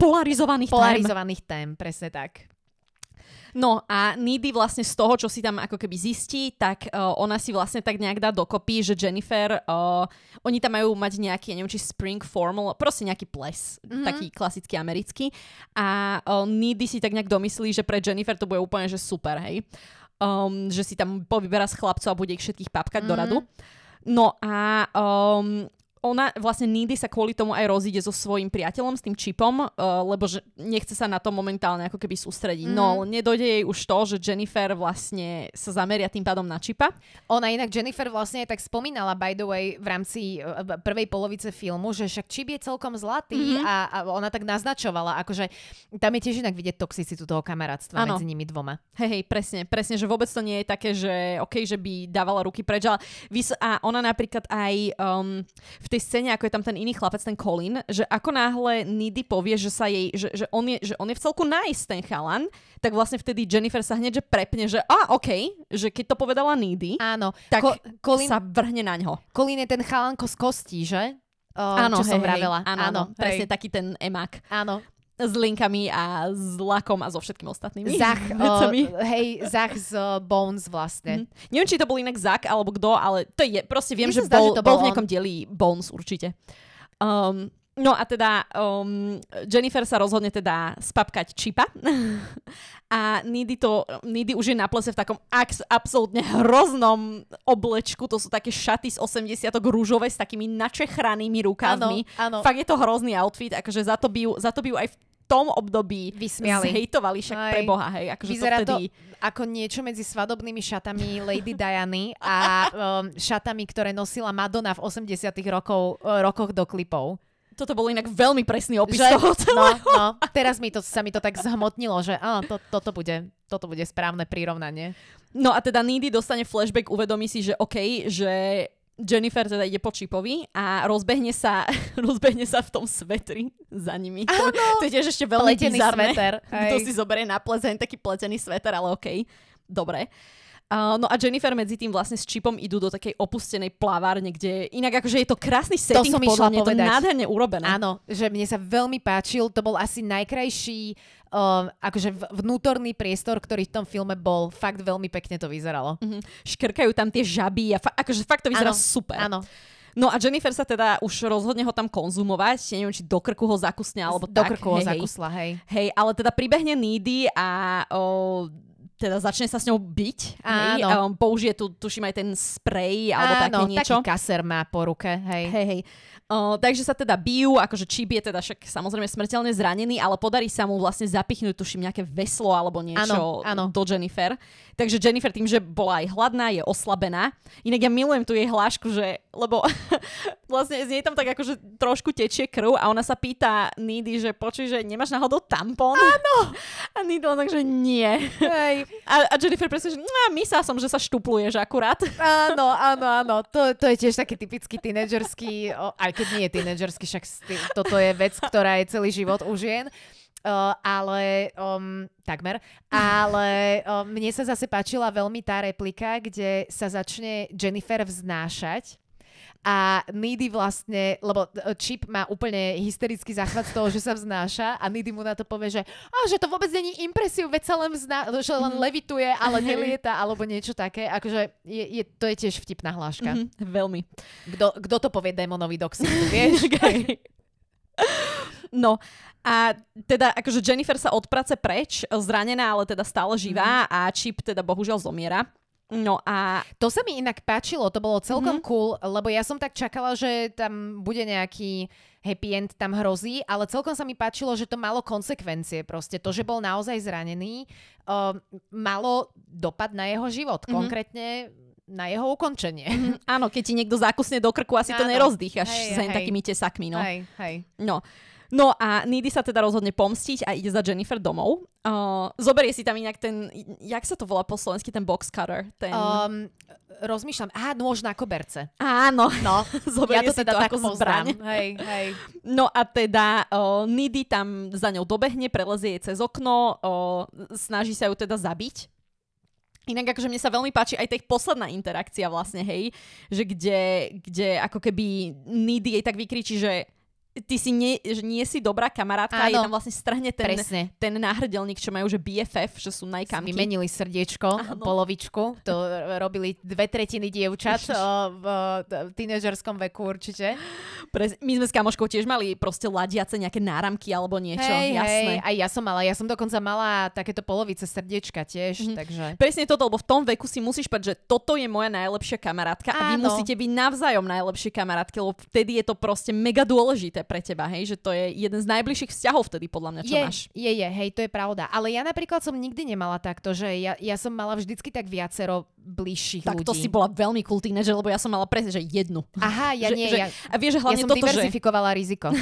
polarizovaných tém. Presne tak. No a Needy vlastne z toho, čo si tam ako keby zistí, tak ona si vlastne tak nejak dá dokopy, že Jennifer, oni tam majú mať nejaký, neviem, či spring formal, proste nejaký ples, taký klasický americký. A Needy si tak nejak domyslí, že pre Jennifer to bude úplne, že super, hej. Že si tam povyberá z chlapcov a bude ich všetkých papkať do radu. No a... ona vlastne Needy sa kvôli tomu aj rozíde so svojím priateľom, s tým Chipom, lebo že nechce sa na to momentálne ako keby sústrediť. No, nedojde jej už to, že Jennifer vlastne sa zameria tým pádom na Chipa. Ona inak Jennifer vlastne tak spomínala, by the way, v rámci prvej polovice filmu, že však Chip je celkom zlatý a ona tak naznačovala, akože tam je tiež inak vidieť toxicitu toho kamarátstva medzi nimi dvoma. Hej, presne, že vôbec to nie je také, že okej, že by dávala ruky preč, ale a ona napríklad aj tej scéne, ako je tam ten iný chlapec, ten Colin, že ako náhle Needy povie, že sa jej, že on je v celku nice ten chalan, tak vlastne vtedy Jennifer sa hneď že prepne, že okej, že keď to povedala Needy, áno, tak Colin sa vrhne na ňo. Colin je ten chalanko z kostí, že? Áno, čo hej, som vravela. Áno, presne taký ten emak. Áno. S linkami a s lakom a so všetkým ostatnými vecami. Zach z Bones vlastne. Neviem, či to bol inak Zach alebo kto, ale to je, proste viem, že bol v nejakom dieli Bones určite. No a teda Jennifer sa rozhodne teda spapkať Chipa a Needy už je na plese v takom absolútne hroznom oblečku, to sú také šaty z 80-tok rúžové s takými načechranými rukávmi. Áno. Fakt je to hrozný outfit, akože za to by ju aj v tom období zhejtovali, však pre Boha, hej. Akože vyzerá to vtedy... ako niečo medzi svadobnými šatami Lady Diany a šatami, ktoré nosila Madonna v 80-tych rokoch do klipov. Toto bol inak veľmi presný opis toho celého. No, teraz sa mi to tak zhmotnilo, že toto bude správne prirovnanie. No a teda Needy dostane flashback, uvedomí si, že okej, že Jennifer teda ide po Chipovi a rozbehne sa v tom svetri za nimi. Áno, to je tiež ešte veľmi bizarné. Kto si zoberie na plezeň taký pletený sveter, ale okej, dobre. No a Jennifer medzi tým vlastne s Chipom idú do takej opustenej plavárne, kde inak akože je to krásny setting, podľa mňa to nádherne urobené. Áno, že mne sa veľmi páčil, to bol asi najkrajší akože vnútorný priestor, ktorý v tom filme bol. Fakt veľmi pekne to vyzeralo. Škrkajú tam tie žaby a akože fakt to vyzerá super. Áno. No a Jennifer sa teda už rozhodne ho tam konzumovať. Neviem, či do krku ho zakusne, alebo tak. Do krku ho zakusla, hej. Hej, ale teda pribehne Needy a... teda začne sa s ňou byť. Áno. Hej? Použije tu, tuším, aj ten sprej alebo také niečo. Áno, taký kaser má po ruke. Hej. Takže sa teda bijú, akože Chip je teda však samozrejme smrteľne zranený, ale podarí sa mu vlastne zapichnúť, tuším, nejaké veslo alebo niečo do Jennifer. Takže Jennifer tým, že bola aj hladná, je oslabená. Inak ja milujem tu jej hlášku, že lebo vlastne z nej tam tak akože trošku tečie krv a ona sa pýta Needy, že počuj, že nemáš náhodou tampon? Áno. A Needy len tak, že nie. Hej. A Jennifer presne, že myslela som, že sa štupluješ akurát. Áno. To je tiež taký typický tínedžerský, aj keď nie je tínedžerský, však toto je vec, ktorá je celý život u žien. Takmer. Ale mne sa zase páčila veľmi tá replika, kde sa začne Jennifer vznášať. A Needy vlastne, lebo Chip má úplne hysterický záchvat z toho, že sa vznáša a Needy mu na to povie, že to vôbec není impresív, veď sa len levituje, ale nelieta, alebo niečo také. Akože to je tiež vtipná hláška. Veľmi. Kto to povie démonovi doxy, vieš? No. A teda akože Jennifer sa od práce preč, zranená, ale teda stále živá a Chip teda bohužiaľ zomiera. No a to sa mi inak páčilo, to bolo celkom cool, lebo ja som tak čakala, že tam bude nejaký happy end, tam hrozí, ale celkom sa mi páčilo, že to malo konsekvencie proste. To, že bol naozaj zranený, malo dopad na jeho život, konkrétne na jeho ukončenie. Áno, keď ti niekto zákusne do krku, asi to nerozdýchaš sa takými tesakmi, no. Hej. No a Needy sa teda rozhodne pomstiť a ide za Jennifer domov. Zoberie si tam inak ten, jak sa to volá po slovensky, ten box cutter? Ten... rozmýšľam, nôž na koberce. Áno, zoberie ja to teda si to ako zbraň. Hej. No a teda Needy tam za ňou dobehne, prelezie jej cez okno, snaží sa ju teda zabiť. Inak akože mne sa veľmi páči aj tá ich posledná interakcia vlastne, hej, že kde ako keby Needy jej tak vykričí, že ty si nie si dobrá kamarátka. Áno, a je tam vlastne strhne ten náhrdelník, čo majú, že BFF, že sú najkamky. Vymenili srdiečko, áno, polovičku. To robili 2/3 dievčat v tínežerskom veku určite. My sme s kamoškou tiež mali proste ladiace nejaké náramky alebo niečo. Hej, jasné. Hej, aj ja som dokonca mala takéto polovice srdiečka tiež. Mm-hmm. Takže... Presne toto, lebo v tom veku si musíš povedať, že toto je moja najlepšia kamarátka, áno, a vy musíte byť navzájom najlepšie kamarátky, lebo vtedy je to proste mega dôležité pre teba, hej, že to je jeden z najbližších vzťahov vtedy podľa mňa, čo máš. Je, hej, to je pravda. Ale ja napríklad som nikdy nemala takto, že ja som mala vždycky tak viacero bližších ľudí. Tak to si bola veľmi cool teenager, lebo ja som mala presne, že jednu. Aha, ja nie. A vieš, hlavne ja som diverzifikovala riziko.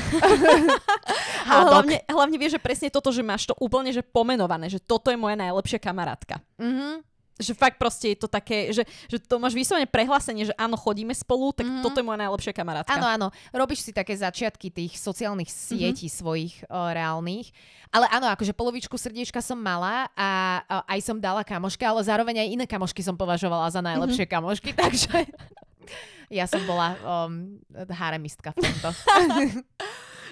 A hlavne vieš, že presne toto, že máš to úplne že pomenované, že toto je moja najlepšia kamarátka. Mhm. Že fakt proste je to také, že to máš vyslovene prehlásenie, že áno, chodíme spolu, tak toto je moja najlepšia kamarátka. Áno, robíš si také začiatky tých sociálnych sietí svojich reálnych. Ale áno, akože polovičku srdiečka som mala a aj som dala kamoške, ale zároveň aj iné kamošky som považovala za najlepšie kamošky, takže ja som bola haremistka v tomto.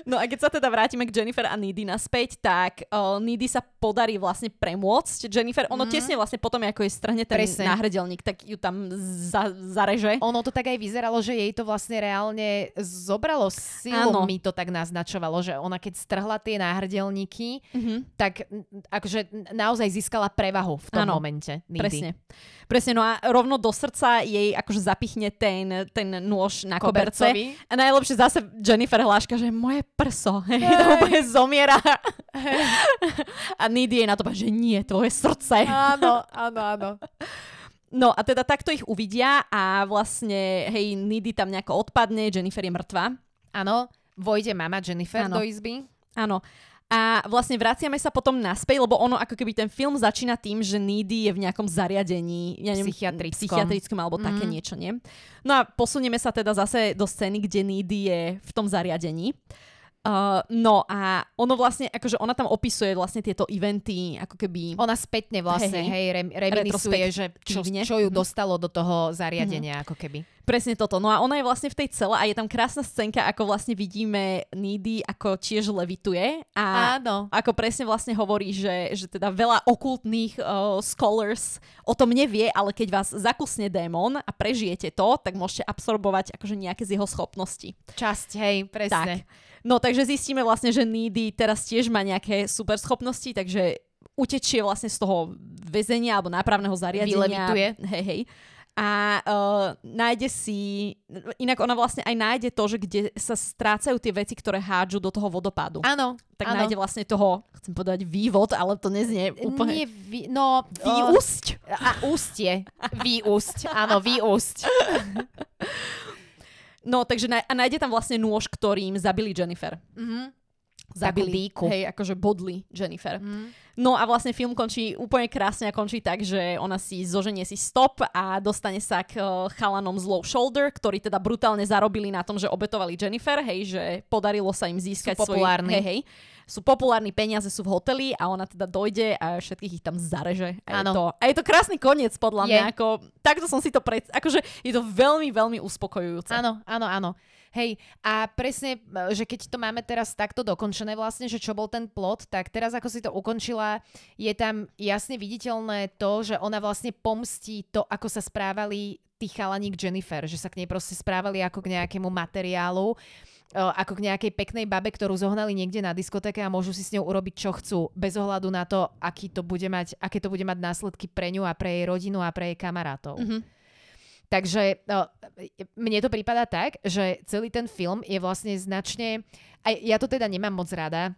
No a keď sa teda vrátime k Jennifer a Needy naspäť, tak Needy sa podarí vlastne premôcť. Jennifer, ono tesne vlastne potom, ako je strhne ten náhrdelník, tak ju tam zareže. Ono to tak aj vyzeralo, že jej to vlastne reálne zobralo silu. Áno. Mi to tak naznačovalo, že ona keď strhla tie náhrdelníky, tak akože naozaj získala prevahu v tom, áno, momente. Needy. Presne, no a rovno do srdca jej akože zapichne ten nôž na koberce. A najlepšie zase Jennifer hláška, že moje prso, hej, to bude zomiera. Hej. A Needy je na to, že nie, tvoje srdce. Áno. No a teda takto ich uvidia a vlastne, hej, Needy tam nejako odpadne, Jennifer je mŕtva. Áno, vojde mama Jennifer, áno, do izby. Áno. A vlastne vraciame sa potom naspäť, lebo ono ako keby ten film začína tým, že Needy je v nejakom zariadení, ja neviem, psychiatrickom alebo také niečo, nie? No a posunieme sa teda zase do scény, kde Needy je v tom zariadení. No a ono vlastne, akože ona tam opisuje vlastne tieto eventy, ako keby... Ona spätne vlastne, reminisuje, že čo ju dostalo do toho zariadenia, ako keby. Presne toto. No a ona je vlastne v tej cele a je tam krásna scénka, ako vlastne vidíme Needy, ako tiež levituje a ako presne vlastne hovorí, že teda veľa okultných scholars o tom nevie, ale keď vás zakusne démon a prežijete to, tak môžete absorbovať akože nejaké z jeho schopností. Časť, hej, presne. Tak. No, takže zistíme vlastne, že Needy teraz tiež má nejaké super schopnosti, takže utečie vlastne z toho väzenia alebo nápravného zariadenia. Vylevituje. Hej. A nájde si... Inak ona vlastne aj nájde to, že kde sa strácajú tie veci, ktoré hádžu do toho vodopádu. Áno. Tak nájde vlastne toho, chcem povedať, vývod, ale to neznie úplne... Výúsť. A ústie. Výúsť. Áno, výúsť. No, takže nájde tam vlastne nôž, ktorým zabili Jennifer. Mhm. Zabili, hej, akože bodli Jennifer. No a vlastne film končí úplne krásne a končí tak, že ona si zoženie si stop a dostane sa k chalanom z Low Shoulder, ktorí teda brutálne zarobili na tom, že obetovali Jennifer, hej, že podarilo sa im získať svoje... Sú populárni, peniaze sú v hoteli a ona teda dojde a všetkých ich tam zareže. A je to krásny koniec, podľa mňa. Ako, takto som si to akože je to veľmi, veľmi uspokojujúce. Áno. Hej, a presne, že keď to máme teraz takto dokončené vlastne, že čo bol ten plot, tak teraz ako si to ukončila, je tam jasne viditeľné to, že ona vlastne pomstí to, ako sa správali tí chalani k Jennifer, že sa k nej proste správali ako k nejakému materiálu, ako k nejakej peknej babe, ktorú zohnali niekde na diskotéke a môžu si s ňou urobiť, čo chcú, bez ohľadu na to, aké to bude mať následky pre ňu a pre jej rodinu a pre jej kamarátov. Takže mne to prípada tak, že celý ten film je vlastne značne... Aj ja to teda nemám moc rada,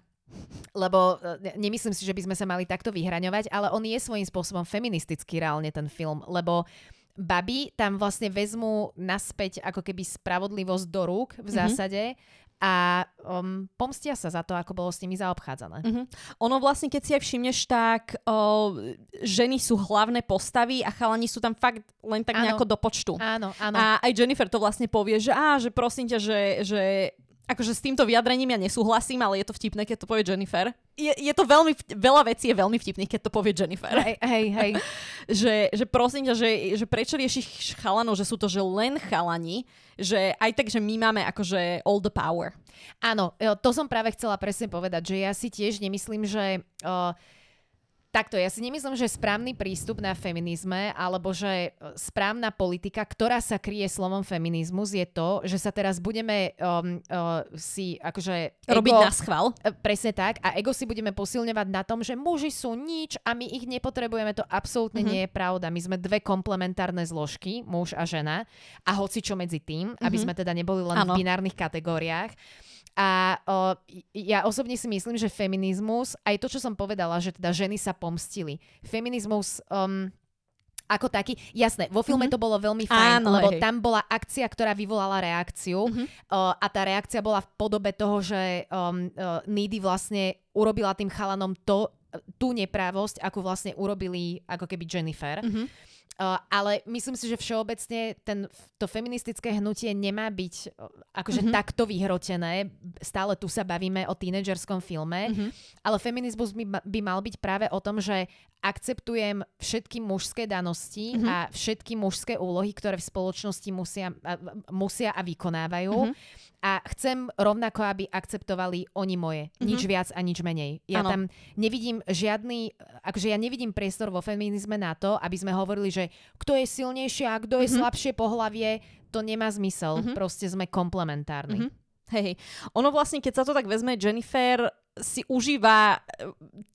lebo nemyslím si, že by sme sa mali takto vyhraňovať, ale on je svojím spôsobom feministický reálne ten film, lebo baby tam vlastne vezmú naspäť ako keby spravodlivosť do rúk v zásade a pomstia sa za to, ako bolo s nimi zaobchádzané. Ono vlastne, keď si aj všimneš, tak ženy sú hlavné postavy a chalani sú tam fakt len tak nejako do počtu. Áno. A aj Jennifer to vlastne povie, že prosím ťa, že akože s týmto vyjadrením ja nesúhlasím, ale je to vtipné, keď to povie Jennifer. Je to veľmi, veľa vecí je veľmi vtipných, keď to povie Jennifer. Hej. Že prosím ťa, že prečo riešiš chalanov, že sú to že len chalani, že aj tak, že my máme akože all the power. Áno, to som práve chcela presne povedať, že ja si tiež nemyslím, že... Takto, ja si nemyslím, že správny prístup na feminizme alebo že správna politika, ktorá sa kryje slovom feminizmus, je to, že sa teraz budeme si akože... Robiť na schvál. Presne tak. A ego si budeme posilňovať na tom, že muži sú nič a my ich nepotrebujeme. To absolútne nie je pravda. My sme dve komplementárne zložky, muž a žena. A hocičo medzi tým, aby sme teda neboli len v binárnych kategóriách. A ja osobne si myslím, že feminizmus, aj to, čo som povedala, že teda ženy sa pomstili. Feminizmus ako taký, jasné, vo filme to bolo veľmi fajn, lebo tam bola akcia, ktorá vyvolala reakciu a tá reakcia bola v podobe toho, že Needy vlastne urobila tým chalanom tú neprávosť, ako vlastne urobili ako keby Jennifer. Ale myslím si, že všeobecne to feministické hnutie nemá byť akože takto vyhrotené. Stále tu sa bavíme o tínedžerskom filme, ale feminizmus by mal byť práve o tom, že akceptujem všetky mužské danosti a všetky mužské úlohy, ktoré v spoločnosti musia a vykonávajú. A chcem rovnako, aby akceptovali oni moje. Nič viac a nič menej. Ja tam nevidím žiadny... Akože ja nevidím priestor vo feminizme na to, aby sme hovorili, že kto je silnejšie a kto je slabšie pohlavie, to nemá zmysel. Proste sme komplementárni. Hej. Ono vlastne, keď sa to tak vezme, Jennifer si užíva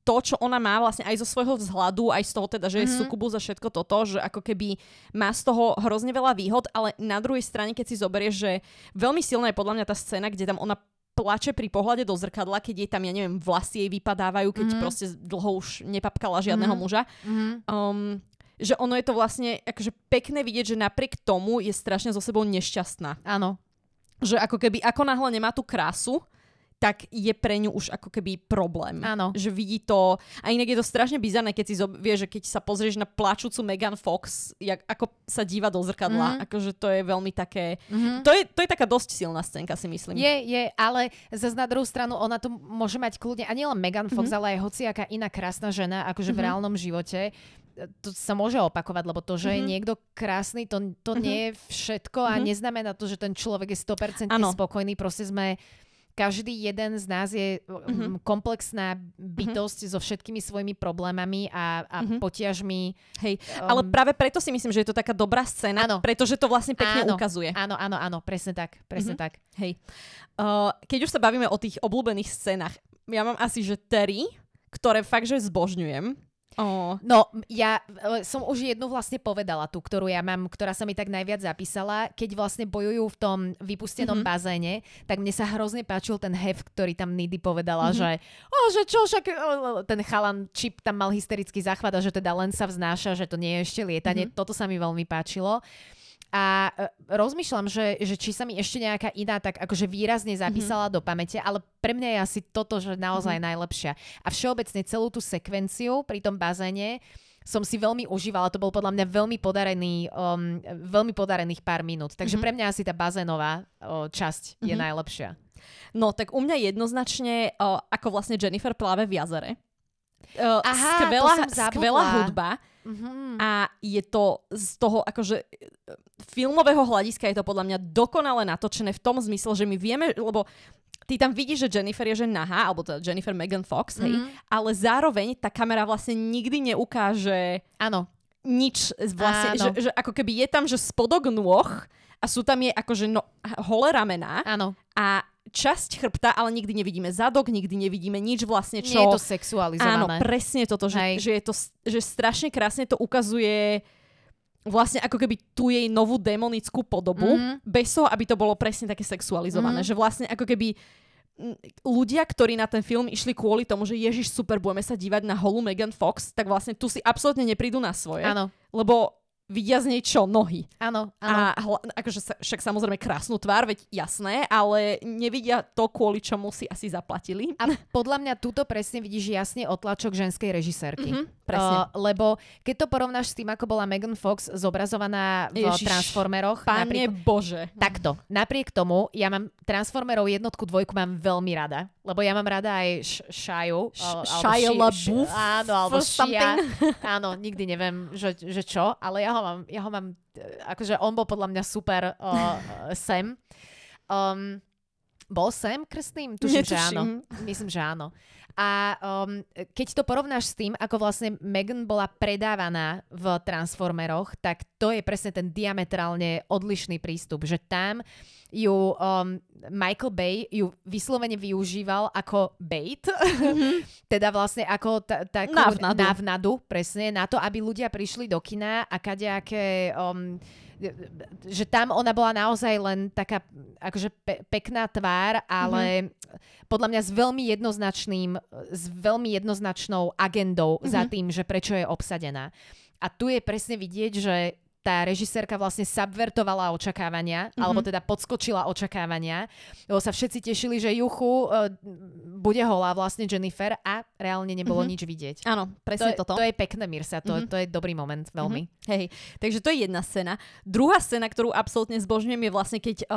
to, čo ona má vlastne aj zo svojho vzhľadu, aj z toho teda, že je sukubus a všetko toto, že ako keby má z toho hrozne veľa výhod, ale na druhej strane, keď si zoberieš, že veľmi silná je podľa mňa tá scéna, kde tam ona plače pri pohľade do zrkadla, keď jej tam, ja neviem, vlasy jej vypadávajú, keď proste dlho už nepapkala žiadneho muža. Že ono je to vlastne akože pekné vidieť, že napriek tomu je strašne so sebou nešťastná. Áno. Že ako keby, ako náhle nemá tú krásu, tak je pre ňu už ako keby problém. Áno. Že vidí to... A inak je to strašne bizarné, keď si vieš, že keď sa pozrieš na plačúcu Megan Fox, ako sa díva do zrkadla. Akože to je veľmi také... To je taká dosť silná scénka, si myslím. Je, ale zase na druhú stranu ona to môže mať kľudne... A nielen Megan Fox, ale aj hociaká iná krásna žena, akože v reálnom živote. To sa môže opakovať, lebo to, že je niekto krásny, to nie je všetko a neznamená to, že ten človek je 100% spokojný. Proste sme... Každý jeden z nás je komplexná bytosť so všetkými svojimi problémami a potiažmi. Hej, ale práve preto si myslím, že je to taká dobrá scéna, pretože to vlastne pekne ukazuje. Áno, presne tak. Hej. Keď už sa bavíme o tých obľúbených scénach, ja mám asi, že 3, ktoré fakt, že zbožňujem. No, ja som už jednu vlastne povedala, tú, ktorú ja mám, ktorá sa mi tak najviac zapísala. Keď vlastne bojujú v tom vypustenom bazéne, tak mne sa hrozne páčil ten hef, ktorý tam Needy povedala, že čo však ten chalan Chip tam mal hysterický záchvat a že teda len sa vznáša, že to nie je ešte lietanie. Toto sa mi veľmi páčilo. A rozmýšľam, že či sa mi ešte nejaká iná tak akože výrazne zapísala do pamäte, ale pre mňa je asi toto, že naozaj najlepšia. A všeobecne celú tú sekvenciu pri tom bazéne som si veľmi užívala. To bol podľa mňa veľmi podarených pár minút. Takže pre mňa asi tá bazénová časť je najlepšia. No tak u mňa jednoznačne, ako vlastne Jennifer pláve v jazere. Skvelá hudba a je to z toho akože filmového hľadiska je to podľa mňa dokonale natočené v tom zmysle, že my vieme, lebo ty tam vidíš, že Jennifer je že nahá, alebo teda Jennifer Megan Fox, hej, ale zároveň tá kamera vlastne nikdy neukáže nič vlastne, že ako keby je tam, že spodok nôh a sú tam je akože holé ramená a časť chrbta, ale nikdy nevidíme zadok, nikdy nevidíme nič vlastne, čo... Nie je to sexualizované. Áno, presne toto, že strašne krásne to ukazuje vlastne ako keby tú jej novú démonickú podobu, bez toho, aby to bolo presne také sexualizované. Že vlastne ako keby ľudia, ktorí na ten film išli kvôli tomu, že ježiš, super, budeme sa dívať na holú Megan Fox, tak vlastne tu si absolútne neprídu na svoje. Lebo vidia z nej čo? Nohy. Áno, áno. A akože však samozrejme krásnu tvár, veď jasné, ale nevidia to, kvôli čomu si asi zaplatili. A podľa mňa túto presne vidíš jasne otlačok ženskej režisérky. Mm-hmm, presne. Lebo keď to porovnáš s tým, ako bola Megan Fox zobrazovaná v Transformeroch. Pane Bože. Takto. Napriek tomu, ja mám Transformerov 1, 2 mám veľmi rada. Lebo ja mám rada aj Shia LaBeouf. Áno, alebo Shia. Áno, nikdy neviem, že čo, ale ja ho mám, akože on bol podľa mňa super Sam. Bol Sam krstným? Tuším, že áno. Myslím, že áno. A keď to porovnáš s tým, ako vlastne Megan bola predávaná v Transformeroch, tak to je presne ten diametrálne odlišný prístup, že tam ju Michael Bay ju vyslovene využíval ako bait, teda vlastne ako takú návnadu, presne, na to, aby ľudia prišli do kina a kadejaké... že tam ona bola naozaj len taká akože pekná tvár, ale podľa mňa s veľmi jednoznačnou agendou za tým, že prečo je obsadená. A tu je presne vidieť, že tá režisérka vlastne subvertovala očakávania, alebo teda podskočila očakávania, lebo sa všetci tešili, že juchu bude holá vlastne Jennifer a reálne nebolo nič vidieť. Áno, presne toto. To je pekné, Mirsa, to je dobrý moment veľmi. Hej, takže to je jedna scéna. Druhá scéna, ktorú absolútne zbožňujem, je vlastne, keď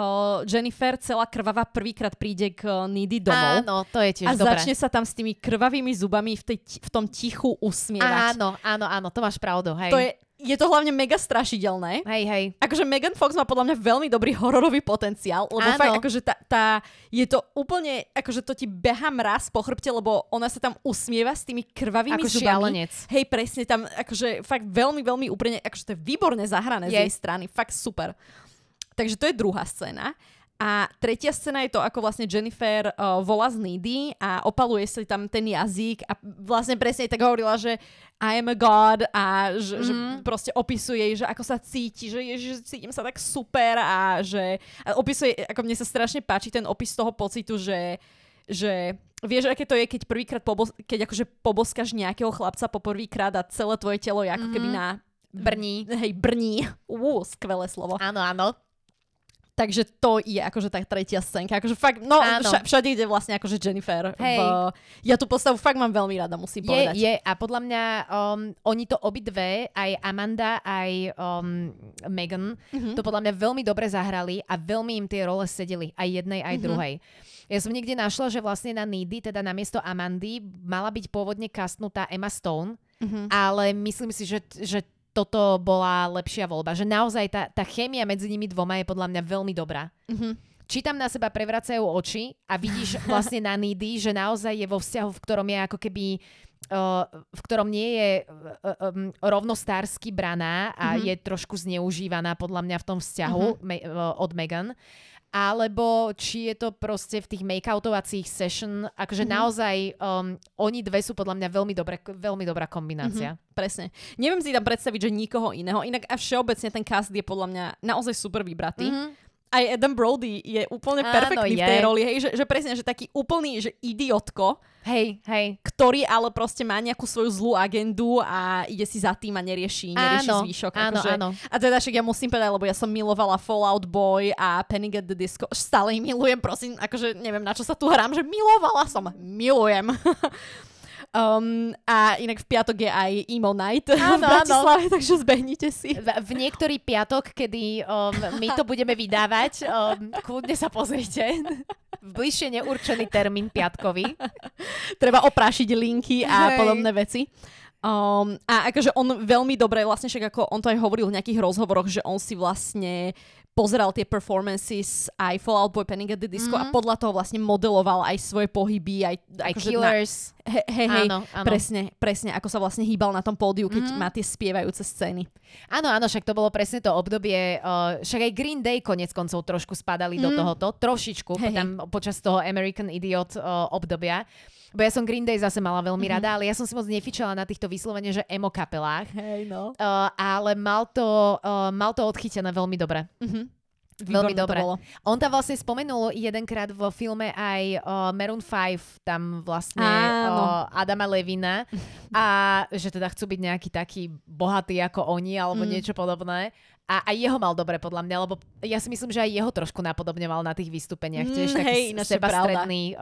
Jennifer celá krvavá prvýkrát príde k Needy domov. Áno, to je tiež dobré. A začne sa tam s tými krvavými zubami v tom tichu usmievať. Áno, to máš pravdu, hej. Je to hlavne mega strašidelné. Hej. Akože Megan Fox má podľa mňa veľmi dobrý hororový potenciál, lebo fakt akože je to úplne, akože to ti beha mraz po chrbte, lebo ona sa tam usmieva s tými krvavými zubami. Ako šialenec. Hej, presne, tam akože fakt veľmi, veľmi úprimne, akože to je výborné zahrané z jej strany, fakt super. Takže to je druhá scéna. A tretia scéna je to, ako vlastne Jennifer volá z Needy a opaluje si tam ten jazyk a vlastne presne tak hovorila, že I am a god a že proste opisuje, že ako sa cíti, že ježiš, cítim sa tak super a že a opisuje, ako mne sa strašne páči ten opis toho pocitu, že vieš, aké to je, keď prvýkrát keď akože poboskáš nejakého chlapca po prvýkrát a celé tvoje telo je ako keby na brní. Skvelé slovo. Áno. Takže to je akože tá tretia scénka. Akože fakt, no všade ide vlastne akože Jennifer. Ja tú postavu fakt mám veľmi rada, musím povedať. Je a podľa mňa oni to obidve, aj Amanda, aj Megan, to podľa mňa veľmi dobre zahrali a veľmi im tie role sedeli, aj jednej, aj druhej. Ja som niekde našla, že vlastne na Needy, teda namiesto Amandy, mala byť pôvodne castnutá Emma Stone, ale myslím si, že toto bola lepšia voľba. Že naozaj tá chémia medzi nimi dvoma je podľa mňa veľmi dobrá. Či tam na seba prevracajú oči a vidíš vlastne na Needy, že naozaj je vo vzťahu, v ktorom je ako keby... v ktorom nie je rovnostársky braná a je trošku zneužívaná podľa mňa v tom vzťahu od Megan. Alebo či je to proste v tých make-outovacích session, akože naozaj oni dve sú podľa mňa veľmi dobrá kombinácia. Presne. Neviem si tam predstaviť, že nikoho iného. Inak a všeobecne ten cast je podľa mňa naozaj super vybratý. Aj Adam Brody je úplne perfektný v tej roli, hej, že presne, že taký úplný, že idiotko, hej, ktorý ale proste má nejakú svoju zlú agendu a ide si za tým a nerieši zvýšok. Áno. A teda však ja musím povedať, lebo ja som milovala Fallout Boy a Panic at the Disco, stále ich milujem, prosím, akože neviem, na čo sa tu hrám, že milujem. A inak v piatok je aj Emo Night v Bratislave, takže zbehnite si. V niektorý piatok, kedy my to budeme vydávať, kľudne sa pozrite. V bližšie neurčený termín piatkový. Treba oprášiť linky a podobné veci. A akože on veľmi dobre, vlastne však ako on to aj hovoril v nejakých rozhovoroch, že on si vlastne pozeral tie performances aj Fallout Boy, Panic at the Disco a podľa toho vlastne modeloval aj svoje pohyby, aj Killers. Áno. Presne, ako sa vlastne hýbal na tom pódiu, keď má tie spievajúce scény. Áno, však to bolo presne to obdobie, však aj Green Day konec koncov trošku spadali do tohoto, trošičku, tam počas toho American Idiot obdobia. Bo ja som Green Day zase mala veľmi rada, ale ja som si moc nefičala na týchto vyslovene, že emo kapelách. Ale mal to odchytené veľmi dobre. Veľmi dobre. On tam vlastne spomenul jedenkrát vo filme aj Maroon 5, tam vlastne Adama Levina a že teda chcú byť nejaký taký bohatý ako oni alebo niečo podobné. A jeho mal dobre podľa mňa, lebo ja si myslím, že aj jeho trošku napodobňoval na tých vystúpeniach. Tiež taký sebastredný,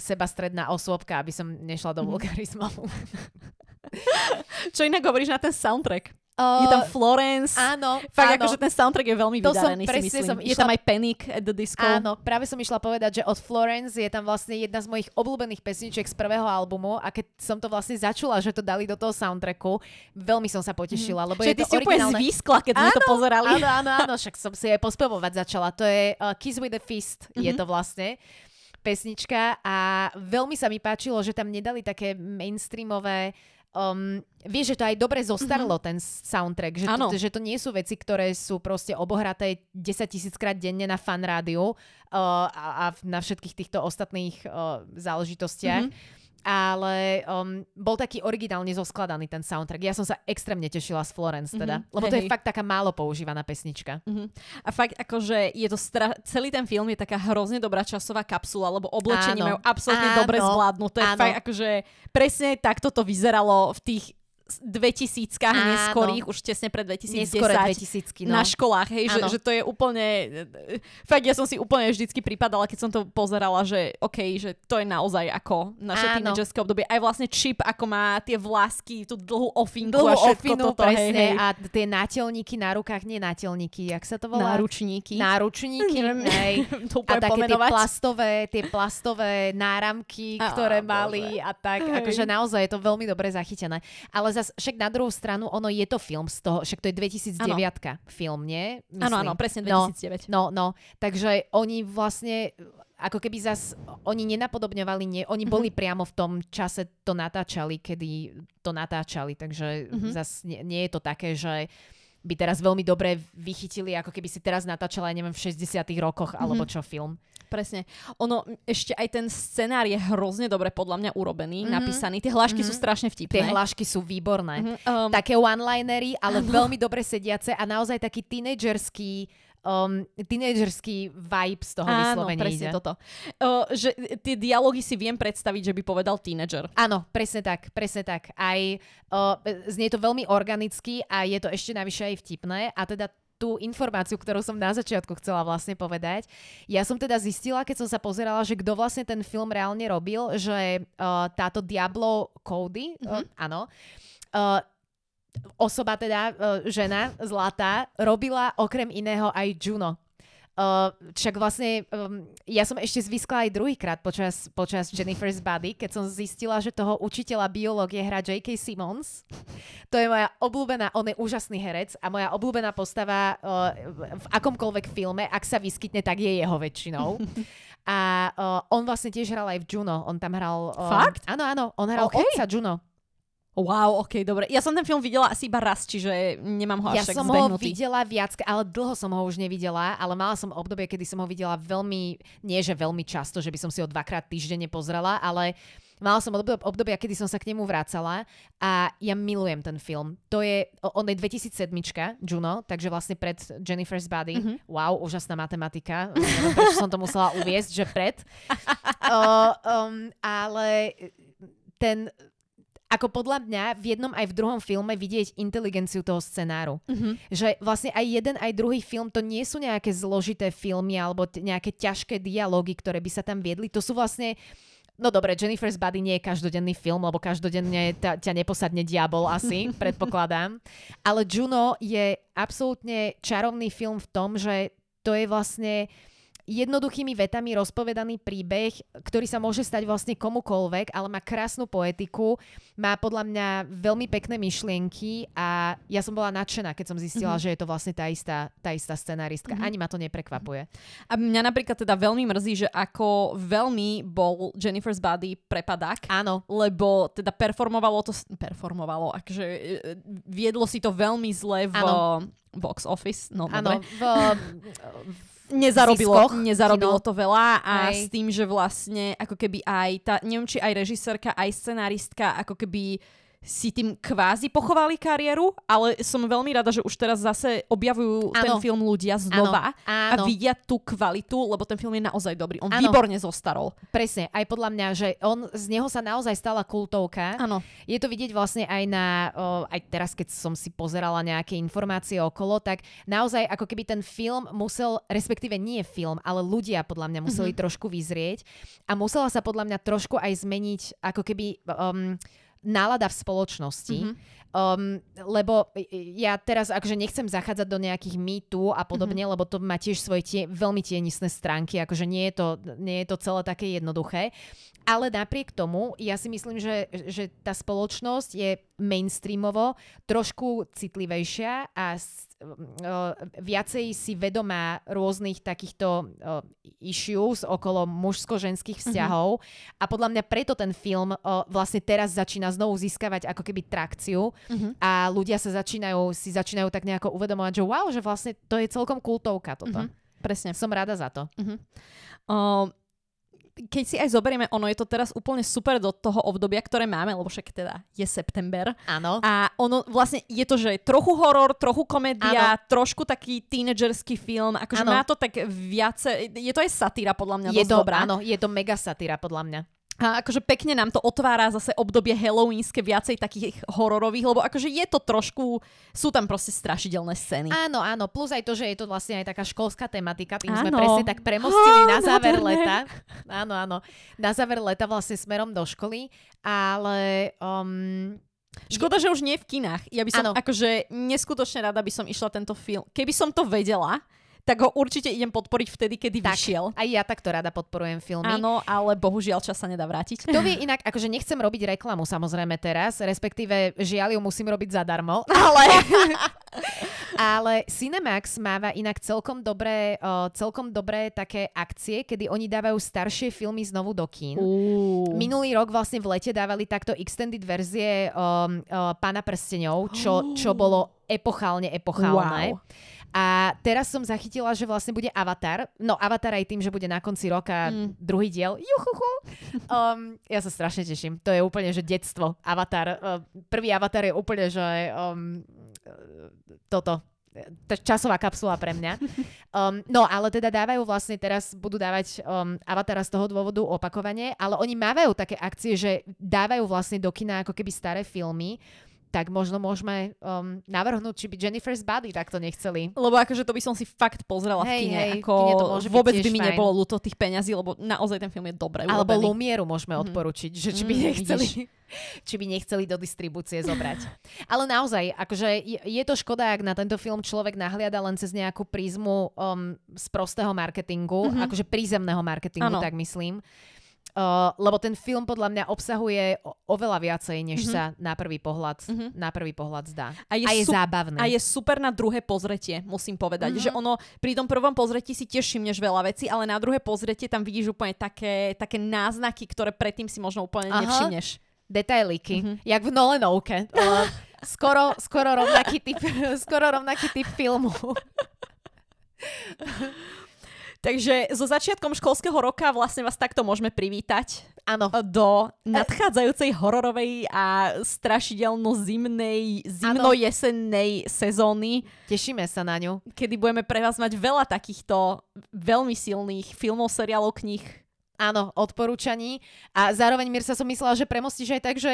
sebastredná osôbka, aby som nešla do vulgarizmu. Čo inak hovoríš na ten soundtrack? Je tam Florence. Áno. Fakt akože ten soundtrack je veľmi vydarený, si myslím. Je tam aj Panic at the Disco. Áno, práve som išla povedať, že od Florence je tam vlastne jedna z mojich obľúbených pesničiek z prvého albumu a keď som to vlastne začula, že to dali do toho soundtracku, veľmi som sa potešila, lebo je to originálne. Čiže ty si úplne zvýskla, keď sme to pozerali. Áno, áno, áno, však som si aj pospevovať začala. To je Kiss with a Fist, je to vlastne pesnička a veľmi sa mi páčilo, že tam nedali také mainstreamové. Vieš, že to aj dobre zostarlo ten soundtrack, že to nie sú veci, ktoré sú proste obohraté 10 000-krát denne na fan rádiu a na všetkých týchto ostatných záležitostiach. Ale bol taký originálne zoskladaný ten soundtrack. Ja som sa extrémne tešila z Florence teda, lebo to je fakt taká málo používaná pesnička. A fakt akože je to celý ten film je taká hrozne dobrá časová kapsula, lebo oblečenie majú absolútne dobre zvládnuté. Fakt akože presne takto to vyzeralo v tých 2000-kách neskorých, už tesne pred 2010. Neskore 2000-ky, no. Na školách, hej, že to je úplne... Fakt, ja som si úplne vždycky pripadala, keď som to pozerala, že okej, že to je naozaj ako naše teenagerské obdobie. Aj vlastne Chip, ako má tie vlásky, tú dlhú ofinku a všetko toto. Presne, hej. A tie nátelníky na rukách, nie nátelníky, jak sa to volá? Náručníky. Náručníky, hej. A také tie plastové náramky, ktoré mali a tak. Akože naozaj je to veľmi dobre zachytené. Ale však na druhú stranu, ono je to film z toho, však to je 2009 film, nie? Áno, presne 2009. No, takže oni vlastne, ako keby zas, oni nenapodobňovali, oni boli priamo v tom čase to natáčali, kedy to natáčali, takže zas nie je to také, že by teraz veľmi dobre vychytili, ako keby si teraz natáčala, neviem, v 60 rokoch, alebo čo film. Presne. Ono, ešte aj ten scenár je hrozne dobre podľa mňa urobený, napísaný. Tie hlášky sú strašne vtipné. Tie hlášky sú výborné. Také one-linery, ale veľmi dobre sediace a naozaj taký teenagerský vibe z toho vyslovenia. Áno, presne toto. Že tie dialógy si viem predstaviť, že by povedal teenager. Áno, presne tak. Aj znie to veľmi organicky a je to ešte navyše aj vtipné a teda tú informáciu, ktorú som na začiatku chcela vlastne povedať. Ja som teda zistila, keď som sa pozerala, že kto vlastne ten film reálne robil, že táto Diablo Cody, áno, osoba teda, žena zlatá, robila okrem iného aj Juno. Však vlastne, ja som ešte zvyskla aj druhýkrát počas Jennifer's Body, keď som zistila, že toho učiteľa biológie hrá J.K. Simmons. To je moja obľúbená, on je úžasný herec a moja obľúbená postava v akomkoľvek filme, ak sa vyskytne, tak je jeho väčšinou. A on vlastne tiež hral aj v Juno. On tam hral... Fakt? Áno, on hral otca Juno. Wow, okej, dobre. Ja som ten film videla asi iba raz, čiže nemám ho až tak zbehnutý. Ja som ho videla viac, ale dlho som ho už nevidela, ale mala som obdobie, kedy som ho videla veľmi, nie že veľmi často, že by som si ho 2-krát týždenne pozrela, ale mala som obdobia, kedy som sa k nemu vracala a ja milujem ten film. To je, on je 2007, Juno, takže vlastne pred Jennifer's Body. Wow, úžasná matematika. Prečo som to musela uviesť, že pred. Ale ten... Ako podľa mňa v jednom aj v druhom filme vidieť inteligenciu toho scenáru. Že vlastne aj jeden, aj druhý film to nie sú nejaké zložité filmy alebo nejaké ťažké dialógy, ktoré by sa tam viedli. To sú vlastne... No dobre, Jennifer's Body nie je každodenný film, lebo každodenne ťa neposadne diabol asi, predpokladám. Ale Juno je absolútne čarovný film v tom, že to je vlastne... jednoduchými vetami rozpovedaný príbeh, ktorý sa môže stať vlastne komukoľvek, ale má krásnu poetiku, má podľa mňa veľmi pekné myšlienky a ja som bola nadšená, keď som zistila, že je to vlastne tá istá scenáristka. Ani ma to neprekvapuje. A mňa napríklad teda veľmi mrzí, že ako veľmi bol Jennifer's Body prepadák. Áno. Lebo teda performovalo, akože viedlo si to veľmi zle v box office. No, áno, Nezarobilo to veľa a s tým, že vlastne ako keby aj tá, neviem či aj režisérka, aj scenáristka ako keby si tým kvázi pochovali kariéru, ale som veľmi rada, že už teraz zase objavujú ten film ľudia znova a vidia tú kvalitu, lebo ten film je naozaj dobrý. On výborne zostarol. Presne, aj podľa mňa, že on z neho sa naozaj stala kultovka. Áno. Je to vidieť vlastne aj na, aj teraz, keď som si pozerala nejaké informácie okolo, tak naozaj ako keby ten film musel, respektíve nie film, ale ľudia podľa mňa museli trošku vyzrieť a musela sa podľa mňa trošku aj zmeniť ako keby... nálada v spoločnosti, lebo ja teraz akože nechcem zachádzať do nejakých mýtu a podobne, lebo to má tiež svoje veľmi tienisné stránky, akože nie je to celé také jednoduché, ale napriek tomu ja si myslím, že tá spoločnosť je mainstreamovo trošku citlivejšia a viacej si vedomá rôznych takýchto issues okolo mužsko-ženských vzťahov a podľa mňa preto ten film vlastne teraz začína znovu získavať ako keby trakciu a ľudia sa začínajú tak nejako uvedomovať, že wow, že vlastne to je celkom kultovka toto. Presne. Som rada za to. Keď si aj zoberieme, ono je to teraz úplne super do toho obdobia, ktoré máme, lebo však teda je september. Áno. A ono vlastne je to, že trochu horor, trochu komédia, trošku taký tínedžerský film, akože má to tak viacej, je to aj satíra podľa mňa dosť dobrá. Áno, je to mega satíra podľa mňa. A akože pekne nám to otvára zase obdobie halloweenské, viacej takých hororových, lebo akože je to trošku, sú tam proste strašidelné scény. Áno, áno, plus aj to, že je to vlastne aj taká školská tematika, tým sme presne tak premostili na záver leta. Áno, áno, na záver leta vlastne smerom do školy, ale... škoda, že už nie v kinách. Ja by som akože neskutočne rada by som išla tento film. Keby som to vedela... tak ho určite idem podporiť vtedy, kedy vyšiel. Aj ja takto rada podporujem filmy. Áno, ale bohužiaľ čas sa nedá vrátiť. To vie inak, akože nechcem robiť reklamu samozrejme teraz, respektíve žiaľ ju musím robiť zadarmo, ale... ale Cinemax máva inak celkom dobré také akcie, kedy oni dávajú staršie filmy znovu do kín. Minulý rok vlastne v lete dávali takto extended verzie Pána prsteňov, čo bolo epochálne. Wow. A teraz som zachytila, že vlastne bude Avatar. No Avatar aj tým, že bude na konci roka druhý diel. Ja sa strašne teším. To je úplne, že detstvo. Avatar. Prvý Avatar je úplne, že toto. Časová kapsula pre mňa. No, ale teda dávajú vlastne teraz, budú dávať Avatara z toho dôvodu opakovanie, ale oni mávajú také akcie, že dávajú vlastne do kina ako keby staré filmy. Tak možno môžeme navrhnúť, či by Jennifer's Body takto nechceli. Lebo akože to by som si fakt pozrela v kine. Vôbec by mi nebolo ľúto tých peňazí, lebo naozaj ten film je dobrý. Alebo Lumieru môžeme odporučiť, že či by nechceli... či by nechceli do distribúcie zobrať. Ale naozaj, akože je to škoda, ak na tento film človek nahliada len cez nejakú prízmu z prostého marketingu, akože prízemného marketingu, tak myslím. Lebo ten film podľa mňa obsahuje oveľa viacej, než sa na prvý pohľad zdá. A je zábavné. A je super na druhé pozretie, musím povedať. Že ono, pri tom prvom pozretí si tiež všimneš veľa vecí, ale na druhé pozretie tam vidíš úplne také náznaky, ktoré predtým si možno úplne nevšimneš. Detailíky, jak v Nolanovke. Skoro rovnaký typ filmu. Takže so začiatkom školského roka vlastne vás takto môžeme privítať do nadchádzajúcej hororovej a strašidelno-zimnej, zimno-jesennej sezóny. Tešíme sa na ňu. Kedy budeme pre vás mať veľa takýchto veľmi silných filmov, seriálov, kníh. Áno, odporúčaní. A zároveň, Mirsa, som myslela, že premostíš aj tak, že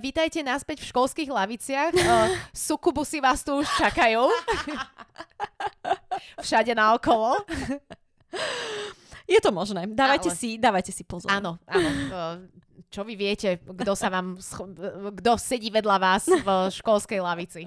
vítajte naspäť v školských laviciach. Sukubusy vás tu už čakajú. Všade naokolo. Je to možné. Dávajte si pozor. Áno. Čo vy viete, kto sedí vedľa vás v školskej lavici?